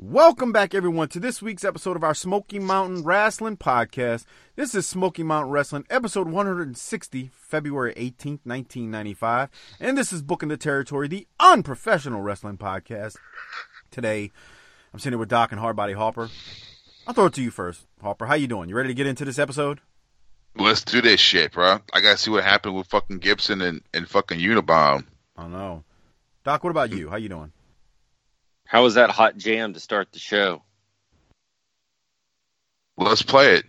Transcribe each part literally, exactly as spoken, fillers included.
Welcome back, everyone, to this week's episode of our Smoky Mountain Wrestling Podcast. This is Smoky Mountain Wrestling, episode one hundred sixty, February eighteenth, nineteen ninety-five. And this is Booking the Territory, the unprofessional wrestling podcast. Today, I'm sitting here with Doc and Hardbody Hopper. I'll throw it to you first, Hopper. How you doing? You ready to get into this episode? Let's do this shit, bro. I got to see what happened with fucking Gibson and, and fucking Unabomb. I know. Doc, what about you? How you doing? How was that hot jam to start the show? Well, let's play it.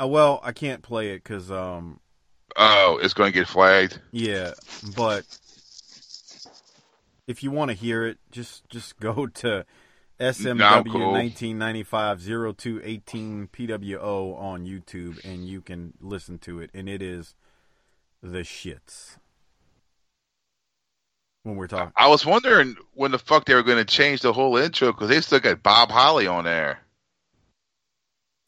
Uh, well, I can't play it because... Um, oh, it's going to get flagged? Yeah, but if you want to hear it, just just go to S M W nineteen ninety-five oh two eighteen P W O on YouTube, and you can listen to it, and it is the shits. When we're talking, I was wondering when the fuck they were going to change the whole intro because they still got Bob Holly on there.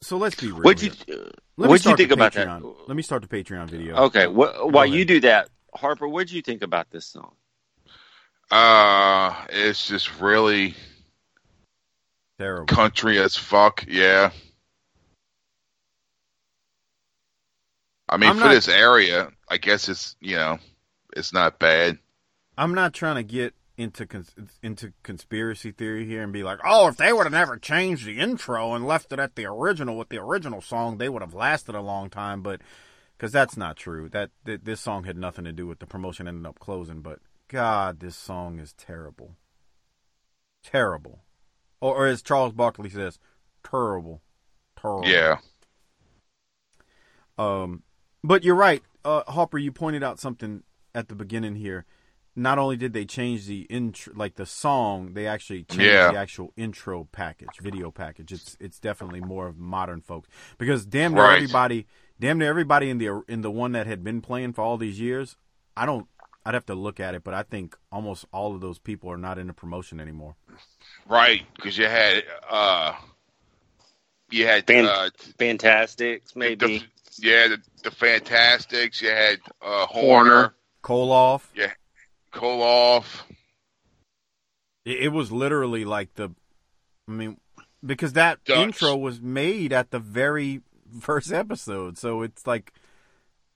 So let's be real. What did you, what you think about that? Let me start the Patreon video. Okay, wh- while you do that, Harper, what did you think about this song? Uh it's just really terrible, country as fuck. Yeah, I mean I'm for not... this area, I guess it's you know it's not bad. I'm not trying to get into cons- into conspiracy theory here and be like, oh, if they would have never changed the intro and left it at the original with the original song, they would have lasted a long time. But because that's not true. That th- this song had nothing to do with the promotion ended up closing. But God, this song is terrible, terrible, or, or as Charles Barkley says, terrible, terrible. Yeah. Um, but you're right, uh, Hopper. You pointed out something at the beginning here. Not only did they change the intro, like the song, they actually changed yeah. the actual intro package, video package. It's it's definitely more of modern folks because damn near right. everybody, damn near everybody in the in the one that had been playing for all these years. I don't. I'd have to look at it, but I think almost all of those people are not in the promotion anymore. Right, because you had uh, you had Fan- uh, Fantastics, maybe. The, yeah, the, the Fantastics. You had uh, Horner, Koloff. Yeah. Koloff. It was literally like the, I mean, because that Dutch. intro was made at the very first episode, so it's like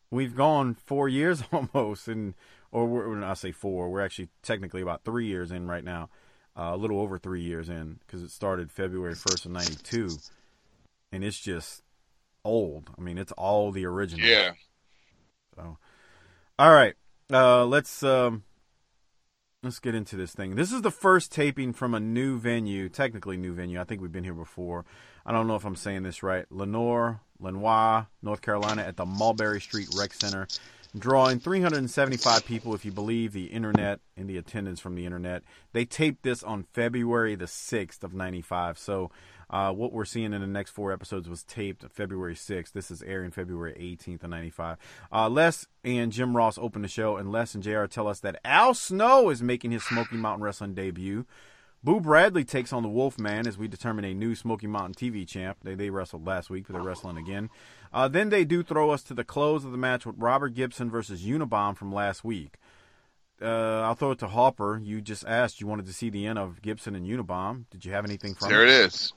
we've gone four years almost, and or we're, when I say four, we're actually technically about three years in right now, uh, a little over three years in, because it started February first of ninety-two, and it's just old. I mean, it's all the original. Yeah. So, all right. Uh, let's um, let's get into this thing. This is the first taping from a new venue, technically new venue. I think we've been here before. I don't know if I'm saying this right. Lenoir, Lenoir, North Carolina, at the Mulberry Street Rec Center, drawing three hundred seventy-five people, if you believe the internet and the attendance from the internet. They taped this on February the sixth of ninety-five. So uh, what we're seeing in the next four episodes was taped February sixth. This is airing February eighteenth of ninety-five. Uh, Les and Jim Ross open the show, and Les and J R tell us that Al Snow is making his Smoky Mountain Wrestling debut. Boo Bradley takes on the Wolfman as we determine a new Smoky Mountain T V champ. They they wrestled last week, but they're wrestling again. Uh, then they do throw us to the close of the match with Robert Gibson versus Unabomb from last week. Uh, I'll throw it to Hopper. You just asked you wanted to see the end of Gibson and Unabomb. Did you have anything from there it? There it is.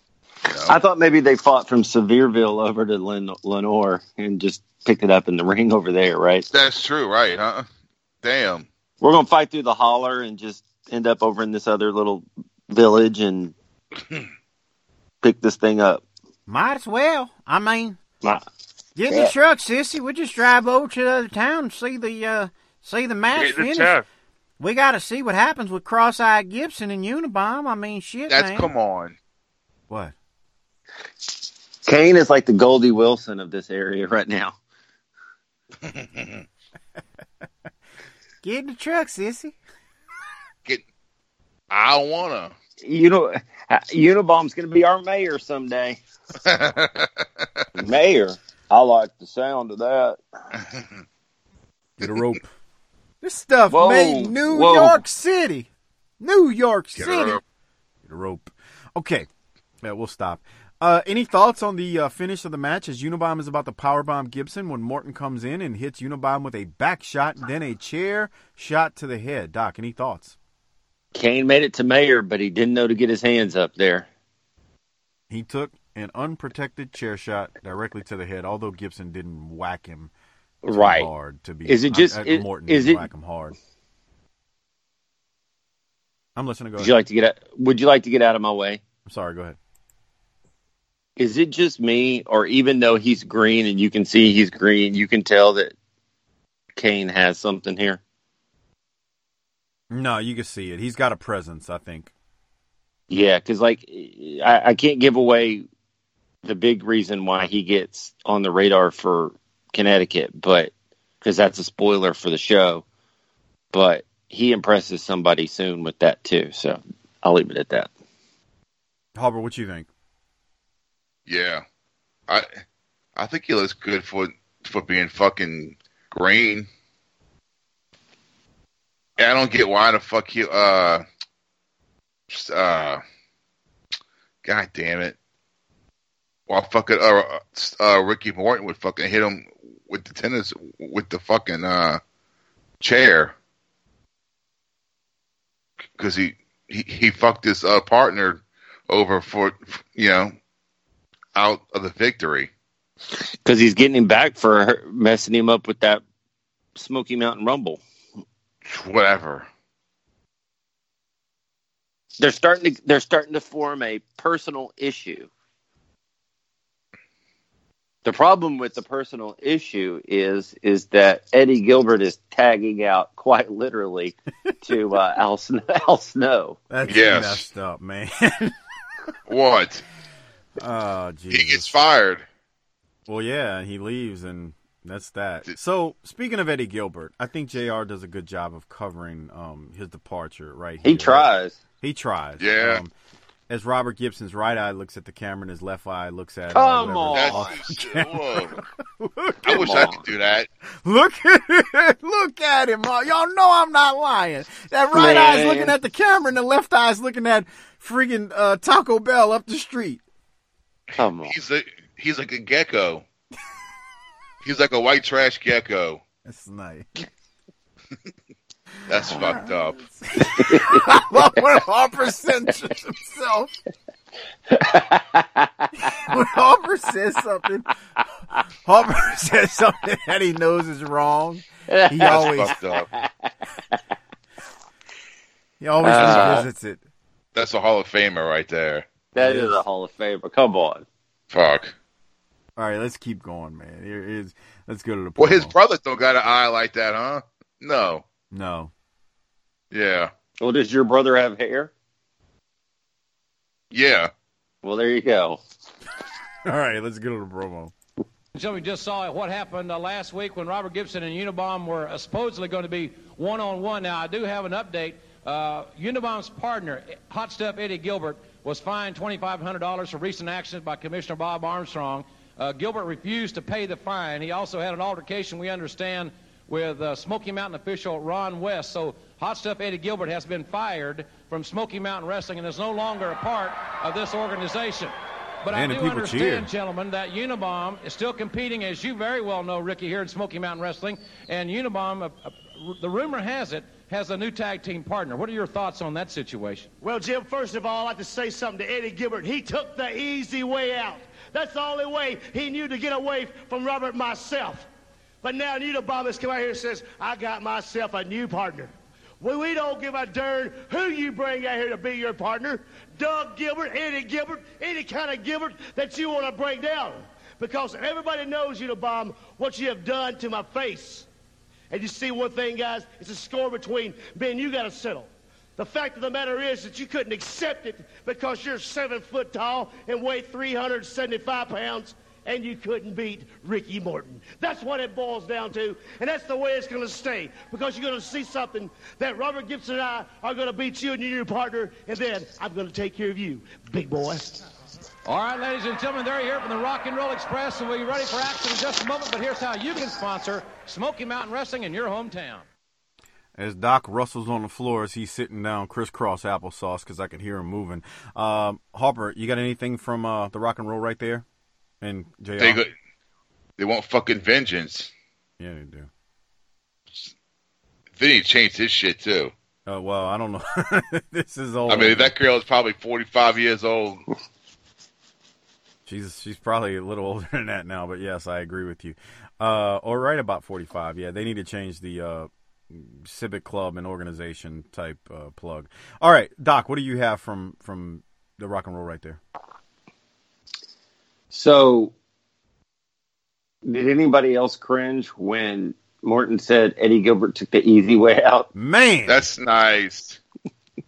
You know. I thought maybe they fought from Sevierville over to Len- Lenoir and just picked it up in the ring over there, right? That's true, right? Huh? Damn. We're going to fight through the holler and just end up over in this other little village and pick this thing up. Might as well. I mean, nah. get yeah. the truck, sissy. We just drive over to the other town and see the uh, see the match finish. Tough. We got to see what happens with Cross-Eyed Gibson and Unabomb. I mean, shit, That's, man. Come on. What? Kane is like the Goldie Wilson of this area right now. Get in the truck, sissy. Get. I don't wanna. you know, Unabomb's going to be our mayor someday. Mayor. I like the sound of that. Get a rope. This stuff whoa, made New whoa. York City. New York Get City. A Get a rope. Okay. Yeah, we'll stop. Uh, any thoughts on the uh, finish of the match as Unabomb is about to powerbomb Gibson when Morton comes in and hits Unabomb with a back shot, then a chair shot to the head? Doc, any thoughts? Kane made it to Mayer, but he didn't know to get his hands up there. He took an unprotected chair shot directly to the head, although Gibson didn't whack him too right. hard. To be, is it just I, I, is, Morton is didn't it, whack him hard. I'm listening. Go would ahead. You like to get out, would you like to get out of my way? I'm sorry. Go ahead. Is it just me, or even though he's green and you can see he's green, you can tell that Kane has something here? No, you can see it. He's got a presence, I think. Yeah, because like, I, I can't give away the big reason why he gets on the radar for Connecticut, but because that's a spoiler for the show. But he impresses somebody soon with that too, so I'll leave it at that. Hopper, what you think? Yeah, I I think he looks good for for being fucking green. I don't get why the fuck he uh just, uh God damn it! Why fucking uh, uh Ricky Morton would fucking hit him with the tennis with the fucking uh chair because he, he he fucked his uh partner over for you know. Out of the victory because he's getting him back for messing him up with that Smoky Mountain Rumble. Whatever. They're starting to they're starting to form a personal issue. The problem with the personal issue is is that Eddie Gilbert is tagging out quite literally to uh, Al Snow, Al Snow. That's yes. messed up, man. What? Oh, Jesus. He gets fired. Well, yeah, he leaves, and that's that. So, speaking of Eddie Gilbert, I think J R does a good job of covering um, his departure right here. He tries. He tries. Yeah. Um, as Robert Gibson's right eye looks at the camera and his left eye looks at Come him. On. Whoa. Look I wish on. I could do that. Look at him. Look at him. Y'all know I'm not lying. That right Man. Eye's looking at the camera and the left eye's looking at friggin' uh, Taco Bell up the street. Come on. He's a, he's like a gecko. He's like a white trash gecko. That's nice. That's fucked up. I love when Hopper censors himself. When Hopper says something, Hopper says something that he knows is wrong. He That's always fucked up. He always uh, revisits it. That's a Hall of Famer right there. That is a Hall of Famer. Come on. Fuck. All right, let's keep going, man. Here is, let's go to the point. Well, his brother still got an eye like that, huh? No. No. Yeah. Well, does your brother have hair? Yeah. Well, there you go. All right, let's go to the promo. So we just saw what happened uh, last week when Robert Gibson and Unabomb were uh, supposedly going to be one-on-one. Now, I do have an update. Uh, Unabomb's partner, Hot Stuff Eddie Gilbert, was fined twenty-five hundred dollars for recent actions by Commissioner Bob Armstrong. Uh, Gilbert refused to pay the fine. He also had an altercation, we understand, with uh, Smoky Mountain official Ron West. So Hot Stuff Eddie Gilbert has been fired from Smoky Mountain Wrestling and is no longer a part of this organization. But Man, I do understand, cheer. gentlemen, that Unabomb is still competing, as you very well know, Ricky, here in Smoky Mountain Wrestling. And Unabomb, uh, uh, the rumor has it, has a new tag team partner. What are your thoughts on that situation? Well, Jim, first of all, I'd like to say something to Eddie Gilbert. He took the easy way out. That's the only way he knew to get away from Robert myself. But now Unabomb has come out here and says, I got myself a new partner. Well, we don't give a darn who you bring out here to be your partner. Doug Gilbert, Eddie Gilbert, any kind of Gilbert that you want to bring down. Because everybody knows, Unabomb, what you have done to my face. And you see one thing, guys, it's a score between me and you got to settle. The fact of the matter is that you couldn't accept it because you're seven foot tall and weigh three hundred seventy-five pounds and you couldn't beat Ricky Morton. That's what it boils down to, and that's the way it's going to stay, because you're going to see something that Robert Gibson and I are going to beat you and your new partner, and then I'm going to take care of you, big boy. All right, ladies and gentlemen, there you hear from the Rock and Roll Express, and we'll be ready for action in just a moment, but here's how you can sponsor Smoky Mountain Wrestling in your hometown. As Doc rustles on the floor as he's sitting down, crisscross applesauce, because I can hear him moving. Um, Harper, you got anything from uh, the Rock and Roll right there? And J R? They, go, they want fucking vengeance. Yeah, they do. They need to change this shit, too. Uh, well, I don't know. This is old. I mean, that girl is probably forty-five years old. She's she's probably a little older than that now, but yes, I agree with you. Uh, or right about forty-five. Yeah, they need to change the uh, civic club and organization type uh, plug. All right, Doc, what do you have from, from the Rock and Roll right there? So, did anybody else cringe when Morton said Eddie Gilbert took the easy way out? Man, that's nice.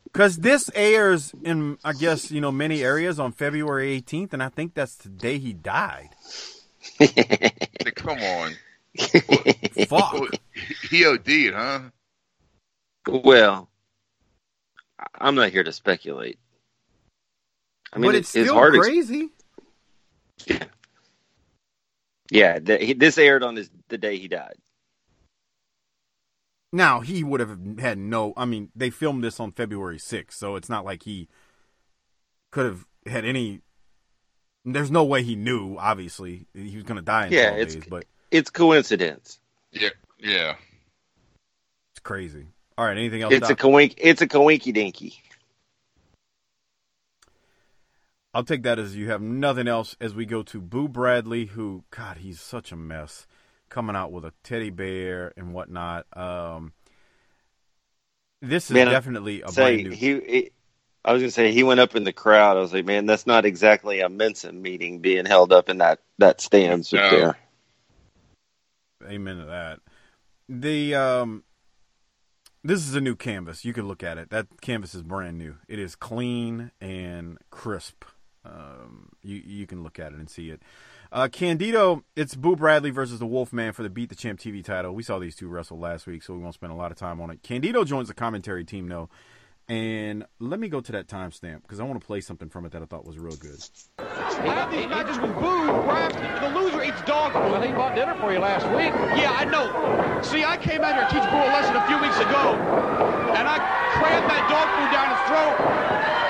Because this airs in, I guess, you know, many areas on February eighteenth, and I think that's the day he died. Come on. Fuck. He O D'd, huh? Well, I'm not here to speculate. I mean, but it's, it's still hard crazy. Ex- yeah, the, he, this aired on his, the day he died. Now, he would have had no... I mean, they filmed this on February sixth, so it's not like he could have had any... There's no way he knew, obviously. He was going to die in yeah, twelve it's, days, but... It's coincidence. Yeah, yeah. It's crazy. All right, anything else? It's, a, coink- it's a coinky-dinky. I'll take that as you have nothing else as we go to Boo Bradley, who... God, he's such a mess. Coming out with a teddy bear and whatnot. Um, this is man, definitely a say, brand new... He, he, I was going to say, he went up in the crowd. I was like, man, that's not exactly a Mensa meeting being held up in that, that stands no. Up there. Amen to that. The um, this is a new canvas. You can look at it. That canvas is brand new. It is clean and crisp. Um, you, you can look at it and see it. Uh, Candido, it's Boo Bradley versus the Wolfman for the Beat the Champ T V title. We saw these two wrestle last week, so we won't spend a lot of time on it. Candido joins the commentary team, though. And let me go to that timestamp, because I want to play something from it that I thought was real good. I have these matches with Boo Bradley. The loser eats dog food. I think he bought dinner for you last week. Yeah, I know. See, I came out here to teach Boo a lesson a few weeks ago, and I crammed that dog food down his throat.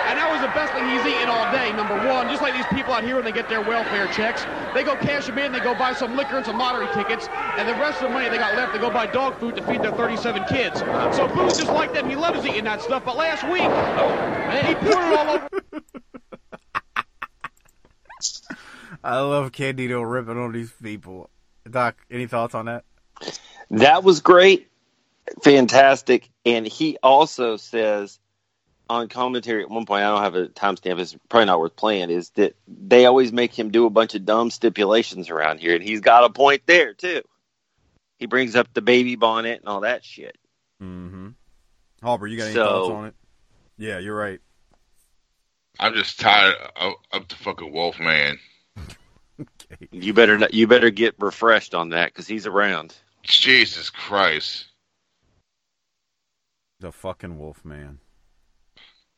And that was the best thing he's eating all day, number one. Just like these people out here when they get their welfare checks, they go cash them in, they go buy some liquor and some lottery tickets, and the rest of the money they got left, they go buy dog food to feed their thirty-seven kids. So Boo's just like them. He loves eating that stuff. But last week, oh, man, he poured it all over. I love Candido ripping on these people. Doc, any thoughts on that? That was great. Fantastic. And he also says... on commentary at one point, I don't have a timestamp, it's probably not worth playing, is that they always make him do a bunch of dumb stipulations around here, and he's got a point there, too. He brings up the baby bonnet and all that shit. Mm-hmm. Harper, you got any so, thoughts on it? Yeah, you're right. I'm just tired of the fucking Wolfman. Okay. You better not, you better get refreshed on that, because he's around. Jesus Christ. The fucking Wolfman.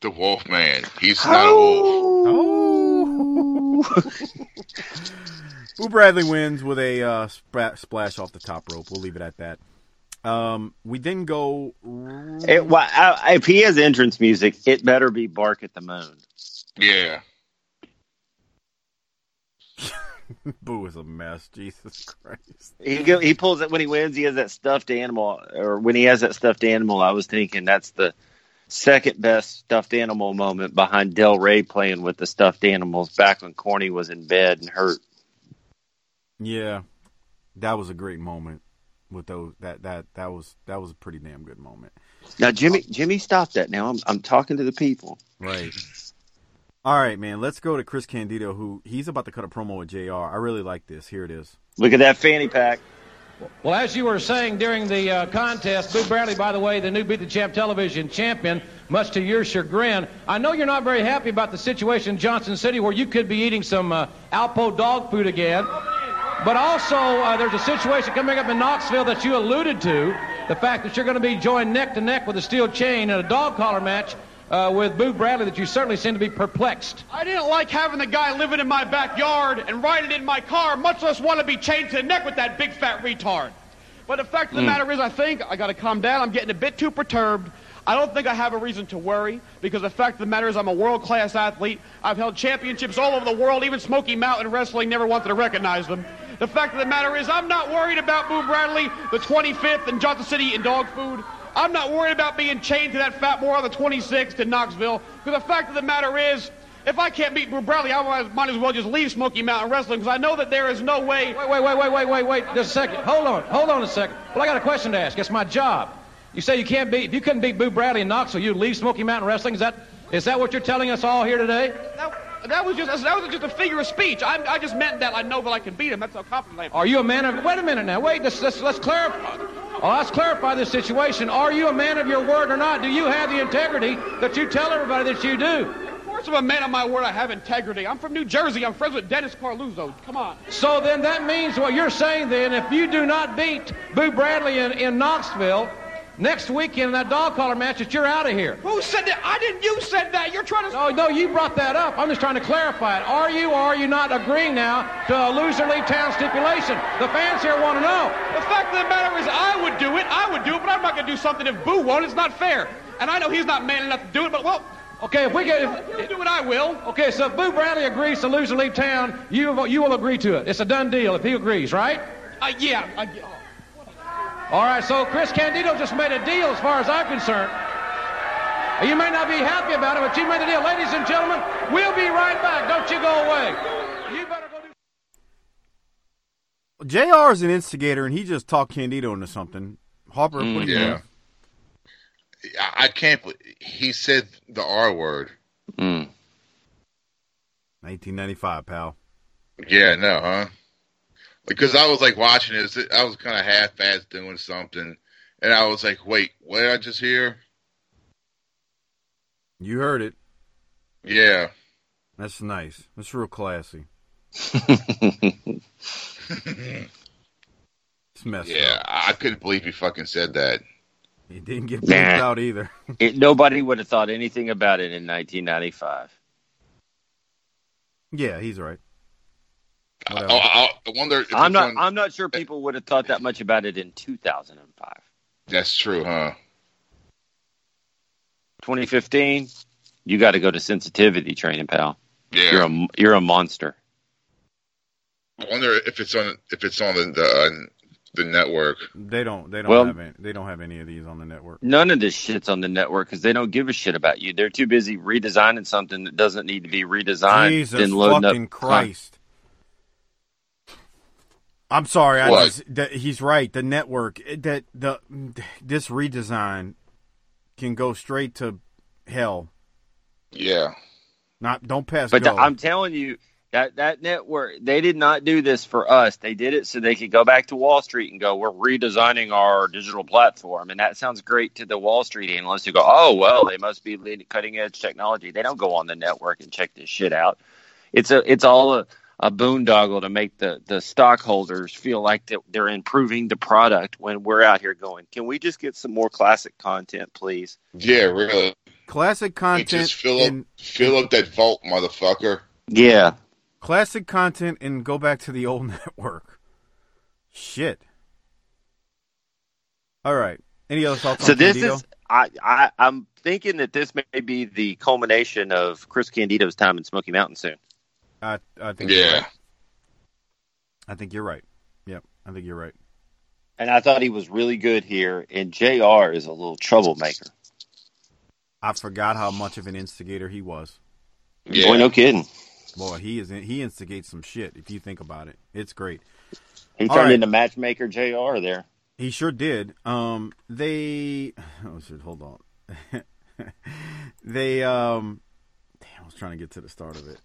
The Wolfman. He's not oh. a wolf. Oh. Boo Bradley wins with a uh, sp- splash off the top rope. We'll leave it at that. Um, we then go... It, well, I, if he has entrance music, it better be Bark at the Moon. Yeah. Boo is a mess. Jesus Christ. He go, he pulls it when he wins. He has that stuffed animal. Or when he has that stuffed animal, I was thinking that's the... second best stuffed animal moment behind Del Rey playing with the stuffed animals back when Corny was in bed and hurt. Yeah, that was a great moment with those. That that that was that was a pretty damn good moment. Now, Jimmy, Jimmy, stop that. Now I'm I'm talking to the people. Right. All right, man. Let's go to Chris Candido, who he's about to cut a promo with J R. I really like this. Here it is. Look at that fanny pack. Well, as you were saying during the uh, contest, Boo Bradley, by the way, the new Beat the Champ television champion, much to your chagrin. I know you're not very happy about the situation in Johnson City where you could be eating some uh, Alpo dog food again. But also, uh, there's a situation coming up in Knoxville that you alluded to, the fact that you're going to be joined neck to neck with a steel chain in a dog collar match uh, with Boo Bradley that you certainly seem to be perplexed. I didn't like having the guy living in my backyard and riding in my car, much less want to be chained to the neck with that big fat retard. But the fact of the mm. matter is, I think I got to calm down. I'm getting a bit too perturbed. I don't think I have a reason to worry, because the fact of the matter is I'm a world-class athlete. I've held championships all over the world. Even Smoky Mountain Wrestling never wanted to recognize them. The fact of the matter is I'm not worried about Boo Bradley, the twenty-fifth, in Johnson City eating dog food. I'm not worried about being chained to that fat moron, the twenty-sixth, in Knoxville. Because the fact of the matter is, if I can't beat Boo Bradley, I might as well just leave Smoky Mountain Wrestling, because I know that there is no way... Wait, wait, wait, wait, wait, wait, wait, just a second. Hold on, hold on a second. Well, I got a question to ask. It's my job. You say you can't beat, if you couldn't beat Boo Bradley in Knoxville, you'd leave Smoky Mountain Wrestling? Is that, is that what you're telling us all here today? That, that was just, that was just a figure of speech. I, I just meant that I know that I can beat him. That's how confident I am. Are you a man of, wait a minute now, wait, let's, let's, let's clarify, well, let's clarify this situation. Are you a man of your word or not? Do you have the integrity that you tell everybody that you do? Of course I'm a man of my word. I have integrity. I'm from New Jersey. I'm friends with Dennis Carluzzo. Come on. So then that means what you're saying then, if you do not beat Boo Bradley in, in Knoxville, next weekend in that dog collar match, that you're out of here. Who said that? I didn't. You said that. You're trying to... No, no, you brought that up. I'm just trying to clarify it. Are you or are you not agreeing now to a loser leave town stipulation? The fans here want to know. The fact of the matter is I would do it. I would do it, but I'm not going to do something if Boo won't. It's not fair. And I know he's not man enough to do it, but well... Okay, if we get... If, if, he'll do it, I will. Okay, so if Boo Bradley agrees to loser leave town, you, you will agree to it. It's a done deal if he agrees, right? Uh, yeah, I... Uh, All right, so Chris Candido just made a deal as far as I'm concerned. You may not be happy about it, but you made a deal. Ladies and gentlemen, we'll be right back. Don't you go away. You better go do... Well, J R is an instigator, and he just talked Candido into something. Hopper, mm, what do you yeah. think? I can't believe... He said the R word. Mm. nineteen ninety-five, pal. Yeah, no, huh? Because I was like watching this, I was kind of half-assed doing something, and I was like, "Wait, what did I just hear?" You heard it. Yeah, that's nice. That's real classy. It's messed yeah, up. I couldn't believe he fucking said that. He didn't get nah. picked out either. It, nobody would have thought anything about it in nineteen ninety-five. Yeah, he's right. I, I, I wonder. If I'm not. One, I'm not sure people would have thought that much about it in two thousand five. That's true, huh? twenty fifteen. You got to go to sensitivity training, pal. Yeah, you're a you're a monster. I wonder if it's on if it's on the the, uh, the network. They don't. They don't well, have any. They don't have any of these on the network. None of this shit's on the network because they don't give a shit about you. They're too busy redesigning something that doesn't need to be redesigned. Jesus then loading fucking up, Christ. Huh? I'm sorry. I just, that he's right. The network that the this redesign can go straight to hell. Yeah. Not don't pass. But th- I'm telling you that that network, they did not do this for us. They did it so they could go back to Wall Street and go, "We're redesigning our digital platform," and that sounds great to the Wall Street analysts who go, "Oh well, they must be leading cutting edge technology." They don't go on the network and check this shit out. It's a it's all a. a boondoggle to make the, the stockholders feel like that they're improving the product when we're out here going, can we just get some more classic content, please? Yeah, really. Classic content. You just fill up, and, fill up that vault, motherfucker. Yeah. Classic content and go back to the old network. Shit. All right. Any other thoughts so on this Candido? Is, I, I, I'm thinking that this may be the culmination of Chris Candido's time in Smoky Mountain soon. I, I think yeah. you're right. I think you're right. Yep, I think you're right. And I thought he was really good here, and J R is a little troublemaker. I forgot how much of an instigator he was. Yeah. Boy, no kidding. Boy, he is in, he instigates some shit, if you think about it. It's great. He turned right. into matchmaker J R there. He sure did. Um, they... Oh, shit, hold on. they, um... Damn, I was trying to get to the start of it.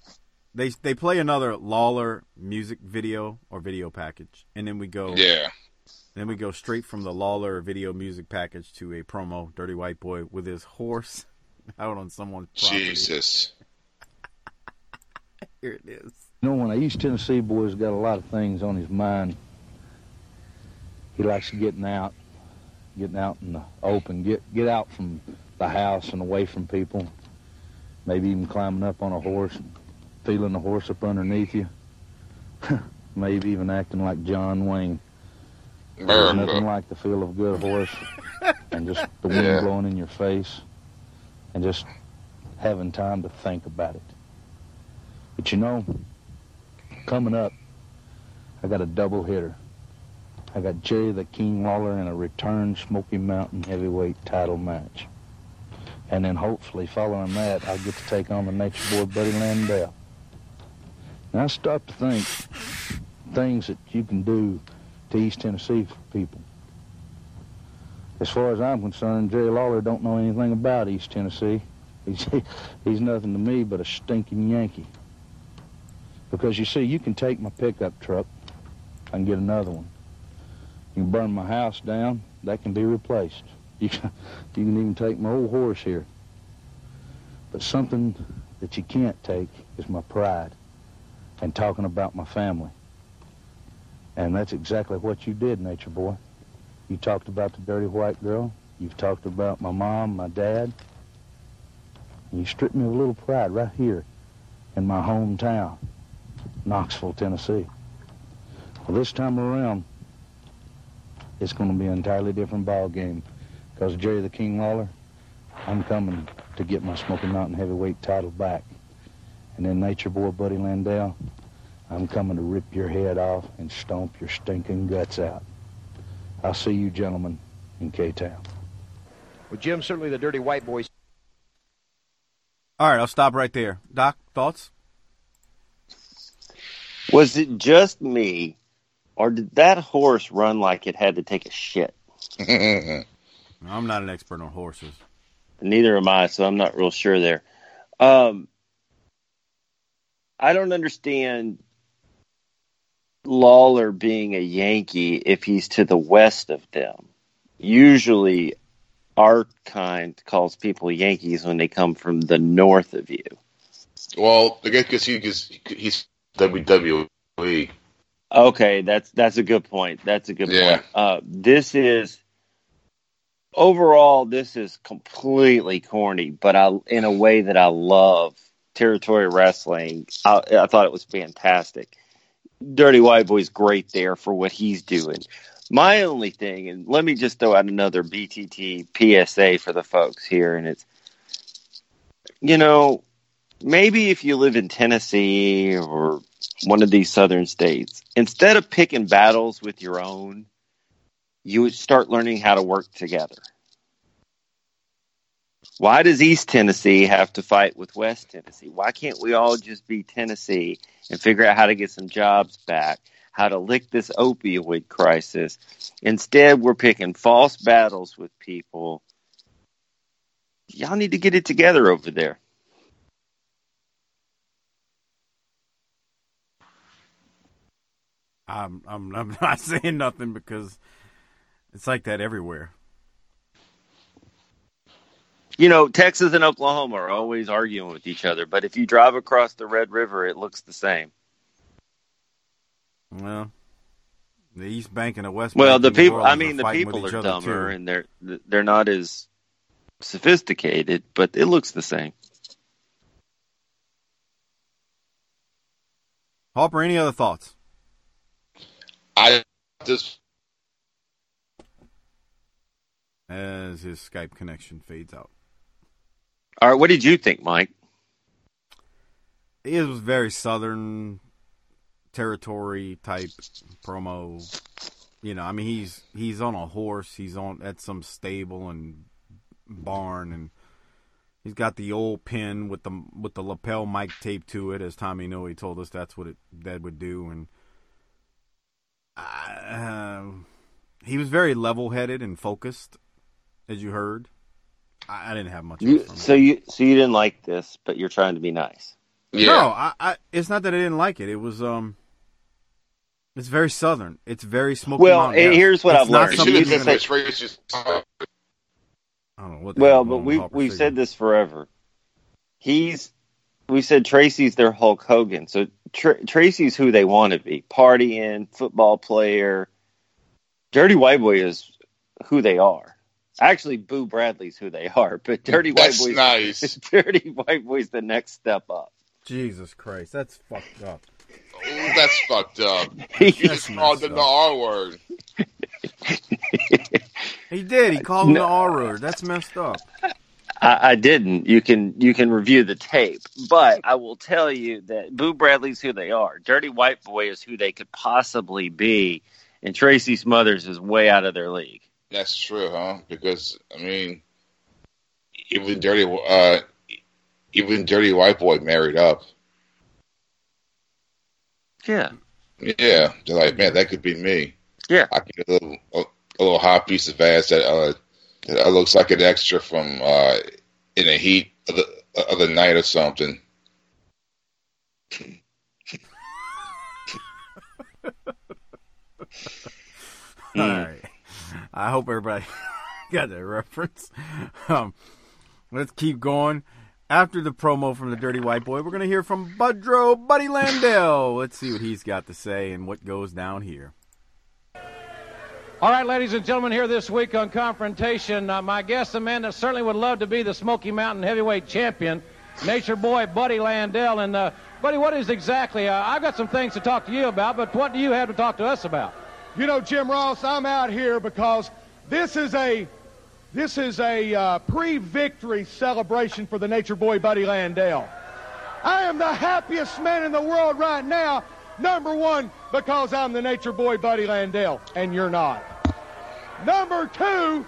They they play another Lawler music video or video package, and then we go yeah. Then we go straight from the Lawler video music package to a promo, Dirty White Boy with his horse out on someone's property. Jesus. Here it is. You know, when an East Tennessee boy's got a lot of things on his mind, he likes getting out, getting out in the open, get get out from the house and away from people, maybe even climbing up on a horse and feeling the horse up underneath you, maybe even acting like John Wayne. There's nothing like the feel of a good horse and just the wind yeah. blowing in your face and just having time to think about it. But you know, coming up, I got a double hitter. I got Jerry the King Lawler in a return Smoky Mountain heavyweight title match. And then hopefully following that, I'll get to take on the Nature Boy, Buddy Landel. Now I start to think things that you can do to East Tennessee people. As far as I'm concerned, Jerry Lawler don't know anything about East Tennessee. He's, he's nothing to me but a stinking Yankee. Because you see, you can take my pickup truck and get another one. You can burn my house down, that can be replaced. You can, you can even take my old horse here. But something that you can't take is my pride and talking about my family. And that's exactly what you did, Nature Boy. You talked about the Dirty White Girl. You've talked about my mom, my dad. And you stripped me of a little pride right here in my hometown, Knoxville, Tennessee. Well, this time around, it's going to be an entirely different ball game, because Jerry the King Lawler, I'm coming to get my Smoky Mountain heavyweight title back. And then Nature Boy Buddy Landel, I'm coming to rip your head off and stomp your stinking guts out. I'll see you gentlemen in K-Town. Well, Jim, certainly the Dirty White Boys. All right, I'll stop right there. Doc, thoughts? Was it just me, or did that horse run like it had to take a shit? I'm not an expert on horses. Neither am I, so I'm not real sure there. Um, I don't understand Lawler being a Yankee if he's to the west of them. Usually our kind calls people Yankees when they come from the north of you. Well, I guess because he, he's W W E. Okay, that's that's a good point. That's a good yeah. point. Uh, this is overall, this is completely corny, but I, in a way that I love territory wrestling. I, I thought it was fantastic. Dirty White Boy's great there for what he's doing. My only thing, and let me just throw out another B T T P S A for the folks here, and it's, you know, maybe if you live in Tennessee or one of these southern states, instead of picking battles with your own, you would start learning how to work together. Why does East Tennessee have to fight with West Tennessee? Why can't we all just be Tennessee and figure out how to get some jobs back, how to lick this opioid crisis? Instead, we're picking false battles with people. Y'all need to get it together over there. I'm I'm I'm not saying nothing because it's like that everywhere. You know, Texas and Oklahoma are always arguing with each other, but if you drive across the Red River, it looks the same. Well, the East Bank and the West Bank. Well, the people, I mean, the people are dumber and they're they're not as sophisticated, but it looks the same. Hopper, any other thoughts? I just as his Skype connection fades out. All right, what did you think, Mike? It was very southern territory type promo. You know, I mean, he's he's on a horse. He's on at some stable and barn, and he's got the old pin with the with the lapel mic taped to it, as Tommy Noe told us that's what it that would do, and. Uh, he was very level-headed and focused, as you heard. I, I didn't have much. You, so you, so you didn't like this, but you're trying to be nice. Yeah. No, I, I, it's not that I didn't like it. It was um, It's very Southern. It's very Smoky Well, Mountain. Well, here's what I've learned. I don't know what well, but we we said this forever. He's we said Tracy's their Hulk Hogan. So Tr- Tracy's who they want to be. Partying, football player. Dirty White Boy is who they are. Actually, Boo Bradley's who they are, but Dirty White Boy's nice. Dirty White Boy's the next step up. Jesus Christ, that's fucked up. Oh, that's fucked up. He just called them up. The R word. He did. He called no. them the R word. That's messed up. I, I didn't. You can you can review the tape, but I will tell you that Boo Bradley's who they are. Dirty White Boy is who they could possibly be, and Tracy Smothers is way out of their league. That's true, huh? Because I mean, even Dirty, uh, even Dirty White Boy married up. Yeah. Yeah. They're like, man, that could be me. Yeah. I can get a little, a, a little hot piece of ass that, uh, that looks like an extra from uh, in the heat of the, of the night or something. All right. I hope everybody got that reference. Um, let's keep going. After the promo from the Dirty White Boy, we're going to hear from Budro Buddy Landel. Let's see what he's got to say and what goes down here. All right, ladies and gentlemen, here this week on Confrontation, uh, my guest, the man that certainly would love to be the Smoky Mountain heavyweight champion, Nature Boy Buddy Landel. And, uh, Buddy, what is exactly, uh, I've got some things to talk to you about, but what do you have to talk to us about? You know, Jim Ross, I'm out here because this is a... This is a uh, pre-victory celebration for the Nature Boy Buddy Landel. I am the happiest man in the world right now, number one, because I'm the Nature Boy Buddy Landel, and you're not. Number two,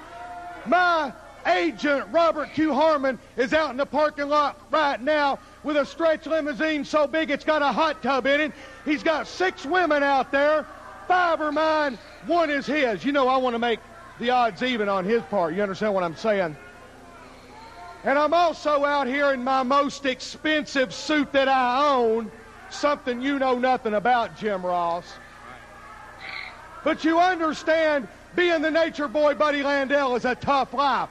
my agent, Robert Q. Harmon, is out in the parking lot right now with a stretch limousine so big it's got a hot tub in it. He's got six women out there, five are mine, one is his. You know, I want to make the odds even on his part. You understand what I'm saying? And I'm also out here in my most expensive suit that I own, something you know nothing about, Jim Ross. But you understand, being the Nature Boy Buddy Landel is a tough life.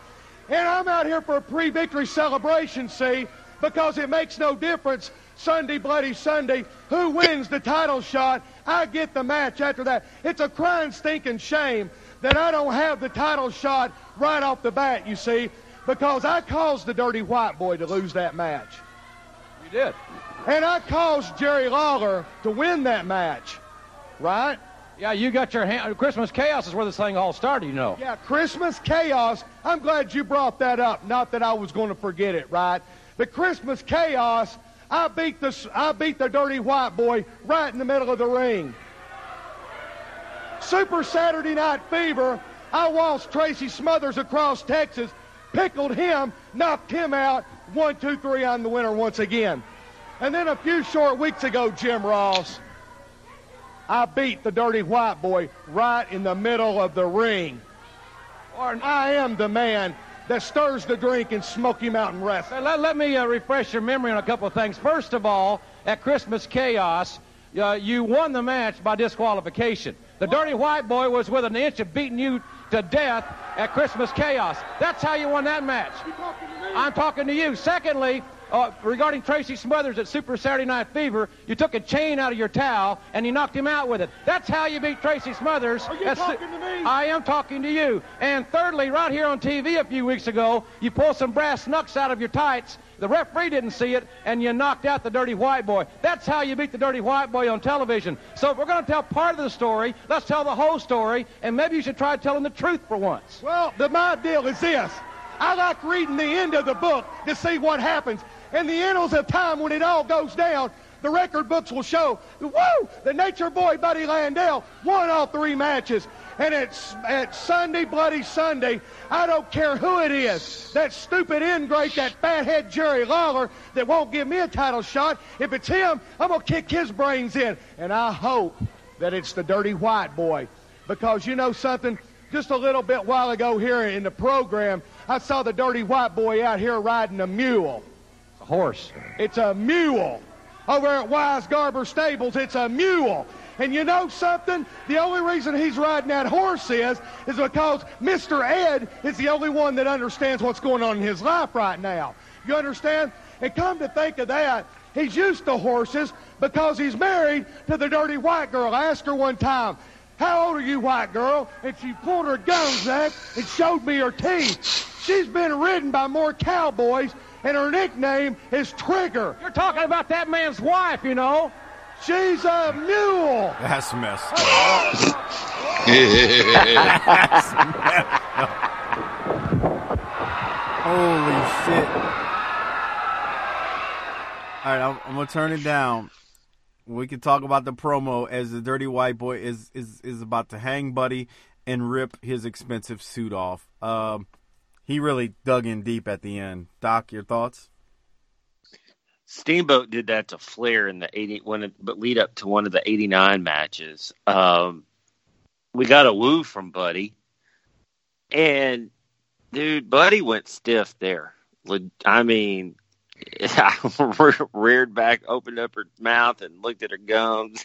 And I'm out here for a pre-victory celebration, see, because it makes no difference, Sunday Bloody Sunday, who wins the title shot, I get the match after that. It's a crying, stinking shame that I don't have the title shot right off the bat, you see, because I caused the Dirty White Boy to lose that match. You did. And I caused Jerry Lawler to win that match, right? Yeah, you got your hand. Christmas Chaos is where this thing all started, you know. Yeah, Christmas Chaos. I'm glad you brought that up. Not that I was going to forget it, right? But Christmas Chaos, I beat the, I beat the Dirty White Boy right in the middle of the ring. Super Saturday Night Fever, I lost Tracy Smothers across Texas, pickled him, knocked him out, one, two, three, I'm the winner once again. And then a few short weeks ago, Jim Ross, I beat the Dirty White Boy right in the middle of the ring. Or I am the man that stirs the drink in Smoky Mountain Wrestling. Let, let me uh, refresh your memory on a couple of things. First of all, at Christmas Chaos, uh, you won the match by disqualification. The Dirty White Boy was within an inch of beating you to death at Christmas Chaos. That's how you won that match. You're talking to me. I'm talking to you. Secondly, uh, regarding Tracy Smothers at Super Saturday Night Fever, you took a chain out of your towel and you knocked him out with it. That's how you beat Tracy Smothers. Are you That's talking su- to me? I am talking to you. And thirdly, right here on T V a few weeks ago, you pulled some brass knucks out of your tights. The referee didn't see it, and you knocked out the Dirty White Boy. That's how you beat the Dirty White Boy on television. So if we're going to tell part of the story, let's tell the whole story, and maybe you should try telling the truth for once. Well, the, my deal is this. I like reading the end of the book to see what happens. In the annals of time, when it all goes down, the record books will show, woo, the Nature Boy Buddy Landel won all three matches. And it's at Sunday Bloody Sunday, I don't care who it is, that stupid ingrate, that fathead Jerry Lawler that won't give me a title shot, if it's him, I'm going to kick his brains in. And I hope that it's the Dirty White Boy. Because you know something? Just a little bit while ago here in the program, I saw the Dirty White Boy out here riding a mule. A horse. It's a mule. Over at Wise Garber Stables, it's a mule. And you know something? The only reason he's riding that horse is, is because Mister Ed is the only one that understands what's going on in his life right now. You understand? And come to think of that, he's used to horses because he's married to the dirty white girl. I asked her one time, how old are you, white girl? And she pulled her guns back and showed me her teeth. She's been ridden by more cowboys, and her nickname is Trigger. You're talking about that man's wife, you know. She's a mule. That's a mess. That's a mess. Holy shit. All right, I'm, I'm going to turn it down. We can talk about the promo as the dirty white boy is, is, is about to hang Buddy and rip his expensive suit off. Um, he really dug in deep at the end. Doc, your thoughts? Steamboat did that to Flair in the eighty one, but lead up to one of the eighty-nine matches. Um, we got a woo from Buddy, and dude, Buddy went stiff there. I mean. I reared back, opened up her mouth, and looked at her gums.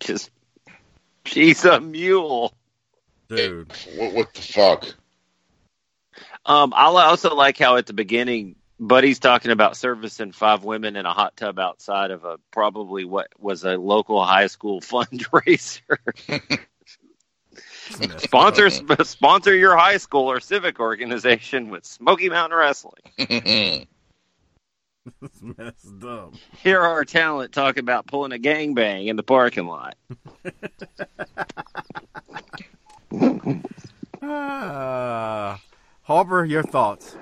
Just, she's a mule, dude. What, what the fuck? Um, I also like how at the beginning, Buddy's talking about servicing five women in a hot tub outside of a probably what was a local high school fundraiser. Sponsor, sp- sponsor your high school or civic organization with Smoky Mountain Wrestling. This man's dumb. Here are our talent talking about pulling a gangbang in the parking lot. uh, Harper, your thoughts?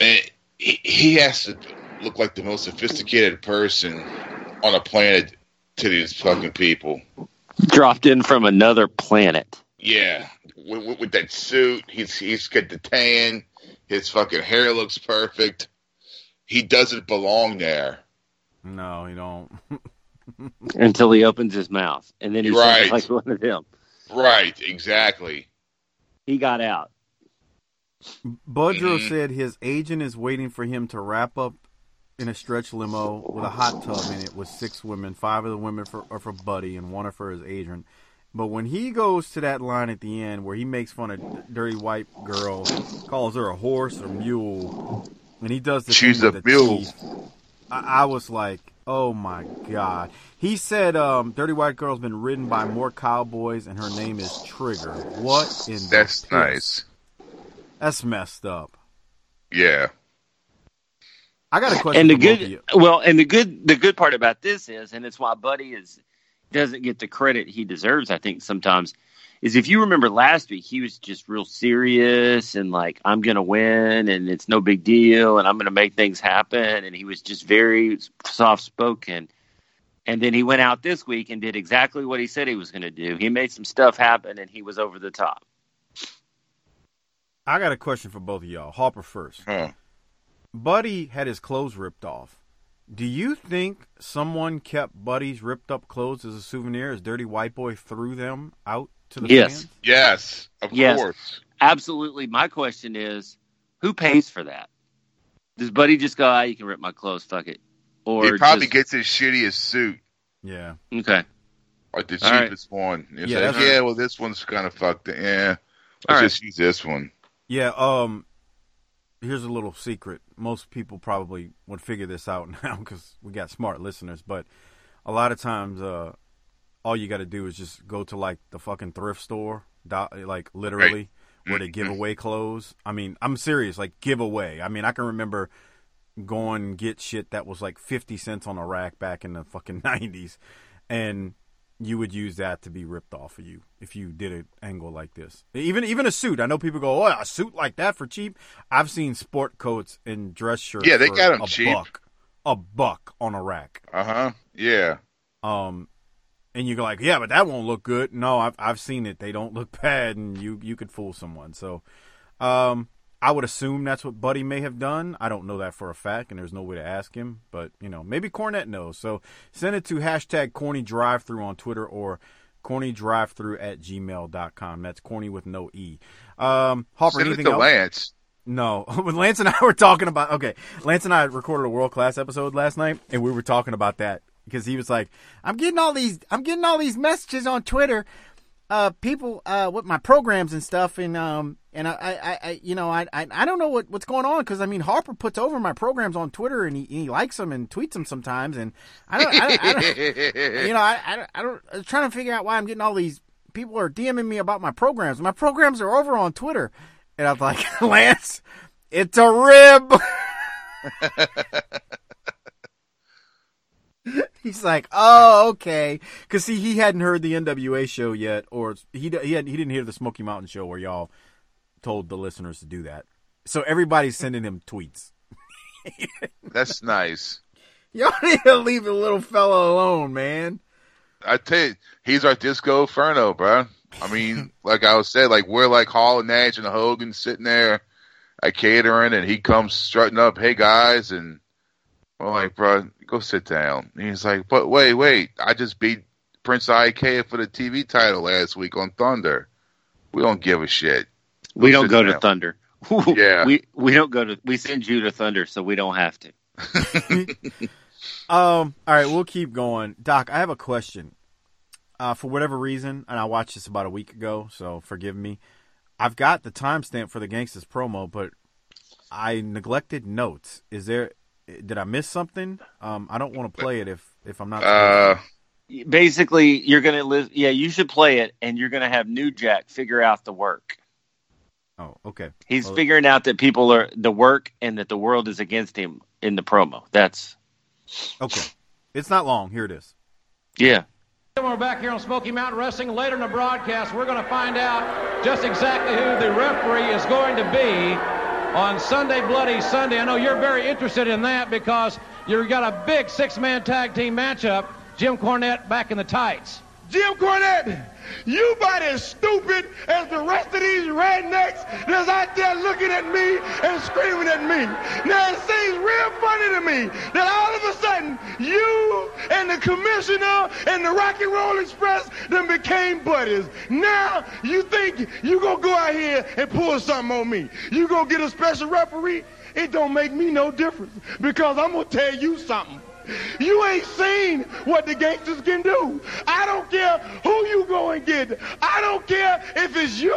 Man, he, he has to look like the most sophisticated person on a planet to these fucking people. Dropped in from another planet. Yeah, with, with that suit, he's he's got the tan. His fucking hair looks perfect. He doesn't belong there. No, he don't. Until he opens his mouth. And then he's right. Like one of them. Right, exactly. He got out. Budro mm-hmm. said his agent is waiting for him to wrap up in a stretch limo with a hot tub in it with six women. Five of the women for, are for Buddy and one are for his agent. But when he goes to that line at the end where he makes fun of Dirty White Girl, calls her a horse or mule... And he does the She's thing with a mule. I, I was like, oh my God. He said um, Dirty White Girl's been ridden by more cowboys and her name is Trigger. What in That's nice. That's messed up. Yeah. I got a question. And the good well, and the good the good part about this is, and it's why Buddy is doesn't get the credit he deserves, I think, sometimes. Is if you remember last week, he was just real serious and like, I'm going to win and it's no big deal and I'm going to make things happen. And he was just very soft-spoken. And then he went out this week and did exactly what he said he was going to do. He made some stuff happen and he was over the top. I got a question for both of y'all. Harper first. Hmm. Buddy had his clothes ripped off. Do you think someone kept Buddy's ripped-up clothes as a souvenir as Dirty White Boy threw them out? Yes. Fans? Yes, of yes, course. Absolutely. My question is, who pays for that? Does Buddy just go, ah, you can rip my clothes, fuck it? Or he probably just... gets his shittiest suit. Yeah. Okay. Like the All cheapest right. one. It's yeah, like, yeah, well, this one's kind of fucked. Yeah, let's All just right. use this one. Yeah, um, here's a little secret. Most people probably would figure this out now because we got smart listeners, but a lot of times... uh. all you got to do is just go to, like, the fucking thrift store, like, literally, right. where they give away clothes. I mean, I'm serious, like, give away. I mean, I can remember going and get shit that was, like, fifty cents on a rack back in the fucking nineties, and you would use that to be ripped off of you if you did an angle like this. Even even a suit. I know people go, oh, a suit like that for cheap? I've seen sport coats and dress shirts yeah, they for got them a cheap. buck. A buck on a rack. Uh-huh, yeah. Um... And you go like, yeah, but that won't look good. No, I've I've seen it. They don't look bad, and you, you could fool someone. So um, I would assume that's what Buddy may have done. I don't know that for a fact, and there's no way to ask him. But, you know, maybe Cornette knows. So send it to hashtag cornydrivethrough on Twitter or cornydrivethrough at gmail dot com. That's corny with no E. Um, Harper, send anything it to else? Lance. No, when Lance and I were talking about, okay, Lance and I recorded a world-class episode last night, and we were talking about that. because he was like, I'm getting all these, I'm getting all these messages on Twitter, uh, people, uh, with my programs and stuff, and um, and I, I, I you know, I, I, I don't know what, what's going on, because I mean, Harper puts over my programs on Twitter, and he, and he likes them and tweets them sometimes, and I don't, I don't, I don't you know, I, I, I don't, I'm trying to figure out why I'm getting all these people are DMing me about my programs. My programs are over on Twitter, and I'm like, Lance, it's a rib. He's like, oh, okay, because see, he hadn't heard the N W A show yet, or he he hadn't, he didn't hear the Smoky Mountain show where y'all told the listeners to do that. So everybody's sending him tweets. That's nice. Y'all need to leave the little fella alone, man. I tell you, he's our Disco Inferno, bro. I mean, like I was said, like we're like Hall and Nash and Hogan sitting there at catering, and he comes strutting up, hey guys, and we're like, bro, go sit down. And he's like, but wait, wait, I just beat Prince I K for the T V title last week on Thunder. We don't give a shit. Go we don't go down. to Thunder. Yeah. We we don't go to we send you to Thunder, so we don't have to. Um, all right, we'll keep going. Doc, I have a question. Uh, for whatever reason, and I watched this about a week ago, so forgive me. I've got the timestamp for the Gangsters promo, but I neglected notes. Is there? Did I miss something? Um, I don't want to play it if, if I'm not. Uh, Basically, you're going to live. Yeah, you should play it, and you're going to have New Jack figure out the work. Oh, okay. He's well, figuring out that people are the work and that the world is against him in the promo. That's. Okay. It's not long. Here it is. Yeah. We're back here on Smoky Mountain Wrestling. Later in the broadcast, we're going to find out just exactly who the referee is going to be on Sunday Bloody Sunday. I know you're very interested in that because you've got a big six-man tag team matchup. Jim Cornette back in the tights. Jim Cornette, you about as stupid as the rest of these rednecks that's out there looking at me and screaming at me. Now, it seems real funny to me that all of a sudden you and the commissioner and the Rock and Roll Express then became buddies. Now, you think you going to go out here and pull something on me. You going to get a special referee? It don't make me no difference because I'm going to tell you something. You ain't seen what the Gangsters can do. I don't care who you go and get. I don't care if it's you.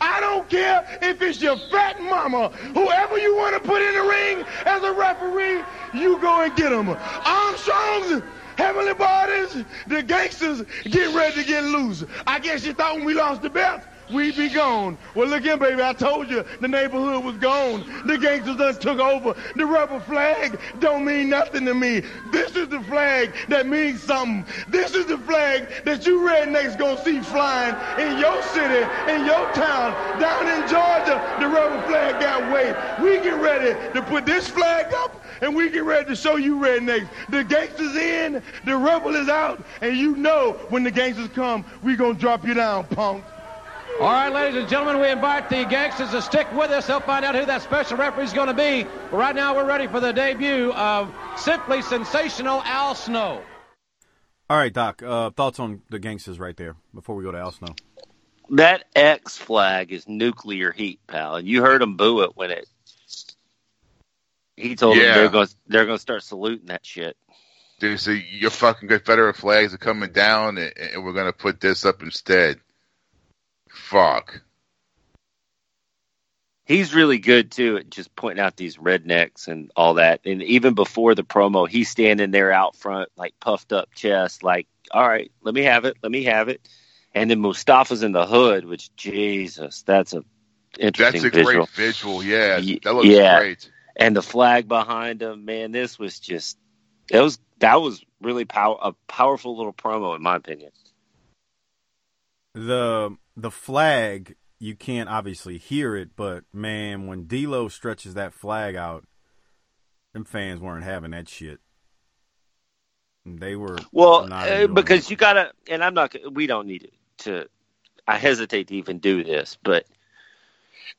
I don't care if it's your fat mama. Whoever you want to put in the ring as a referee, you go and get them. Armstrong's, Heavenly Bodies, the Gangsters get ready to get loose. I guess you thought when we lost the belt, we be gone. Well, look in, baby. I told you the neighborhood was gone. The Gangsters just took over. The rubber flag don't mean nothing to me. This is the flag that means something. This is the flag that you rednecks gonna see flying in your city, in your town. Down in Georgia, the rubber flag got weight. We get ready to put this flag up, and we get ready to show you rednecks. The Gangsters in, the rebel is out, and you know when the Gangsters come, we gonna drop you down, punk. All right, ladies and gentlemen, we invite the Gangsters to stick with us. They'll find out who that special referee is going to be. But right now, we're ready for the debut of Simply Sensational Al Snow. All right, Doc, uh, thoughts on the Gangsters right there before we go to Al Snow? That X flag is nuclear heat, pal, and you heard him boo it when it. He told yeah. them they're going they're going to start saluting that shit. Dude, so your fucking Confederate flags are coming down, and, and we're going to put this up instead. Fuck. He's really good too at just pointing out these rednecks and all that. And even before the promo, he's standing there out front, like puffed up chest, like, all right, let me have it, let me have it. And then Mustafa's in the hood, which Jesus, that's a interesting That's a visual. great visual, yeah. That looks yeah. great. And the flag behind him, man, this was just that was that was really pow- a powerful little promo in my opinion. The The flag, you can't obviously hear it, but, man, when D-Lo stretches that flag out, them fans weren't having that shit. They were well, not uh, because that. You got to, and I'm not, we don't need to, I hesitate to even do this, but,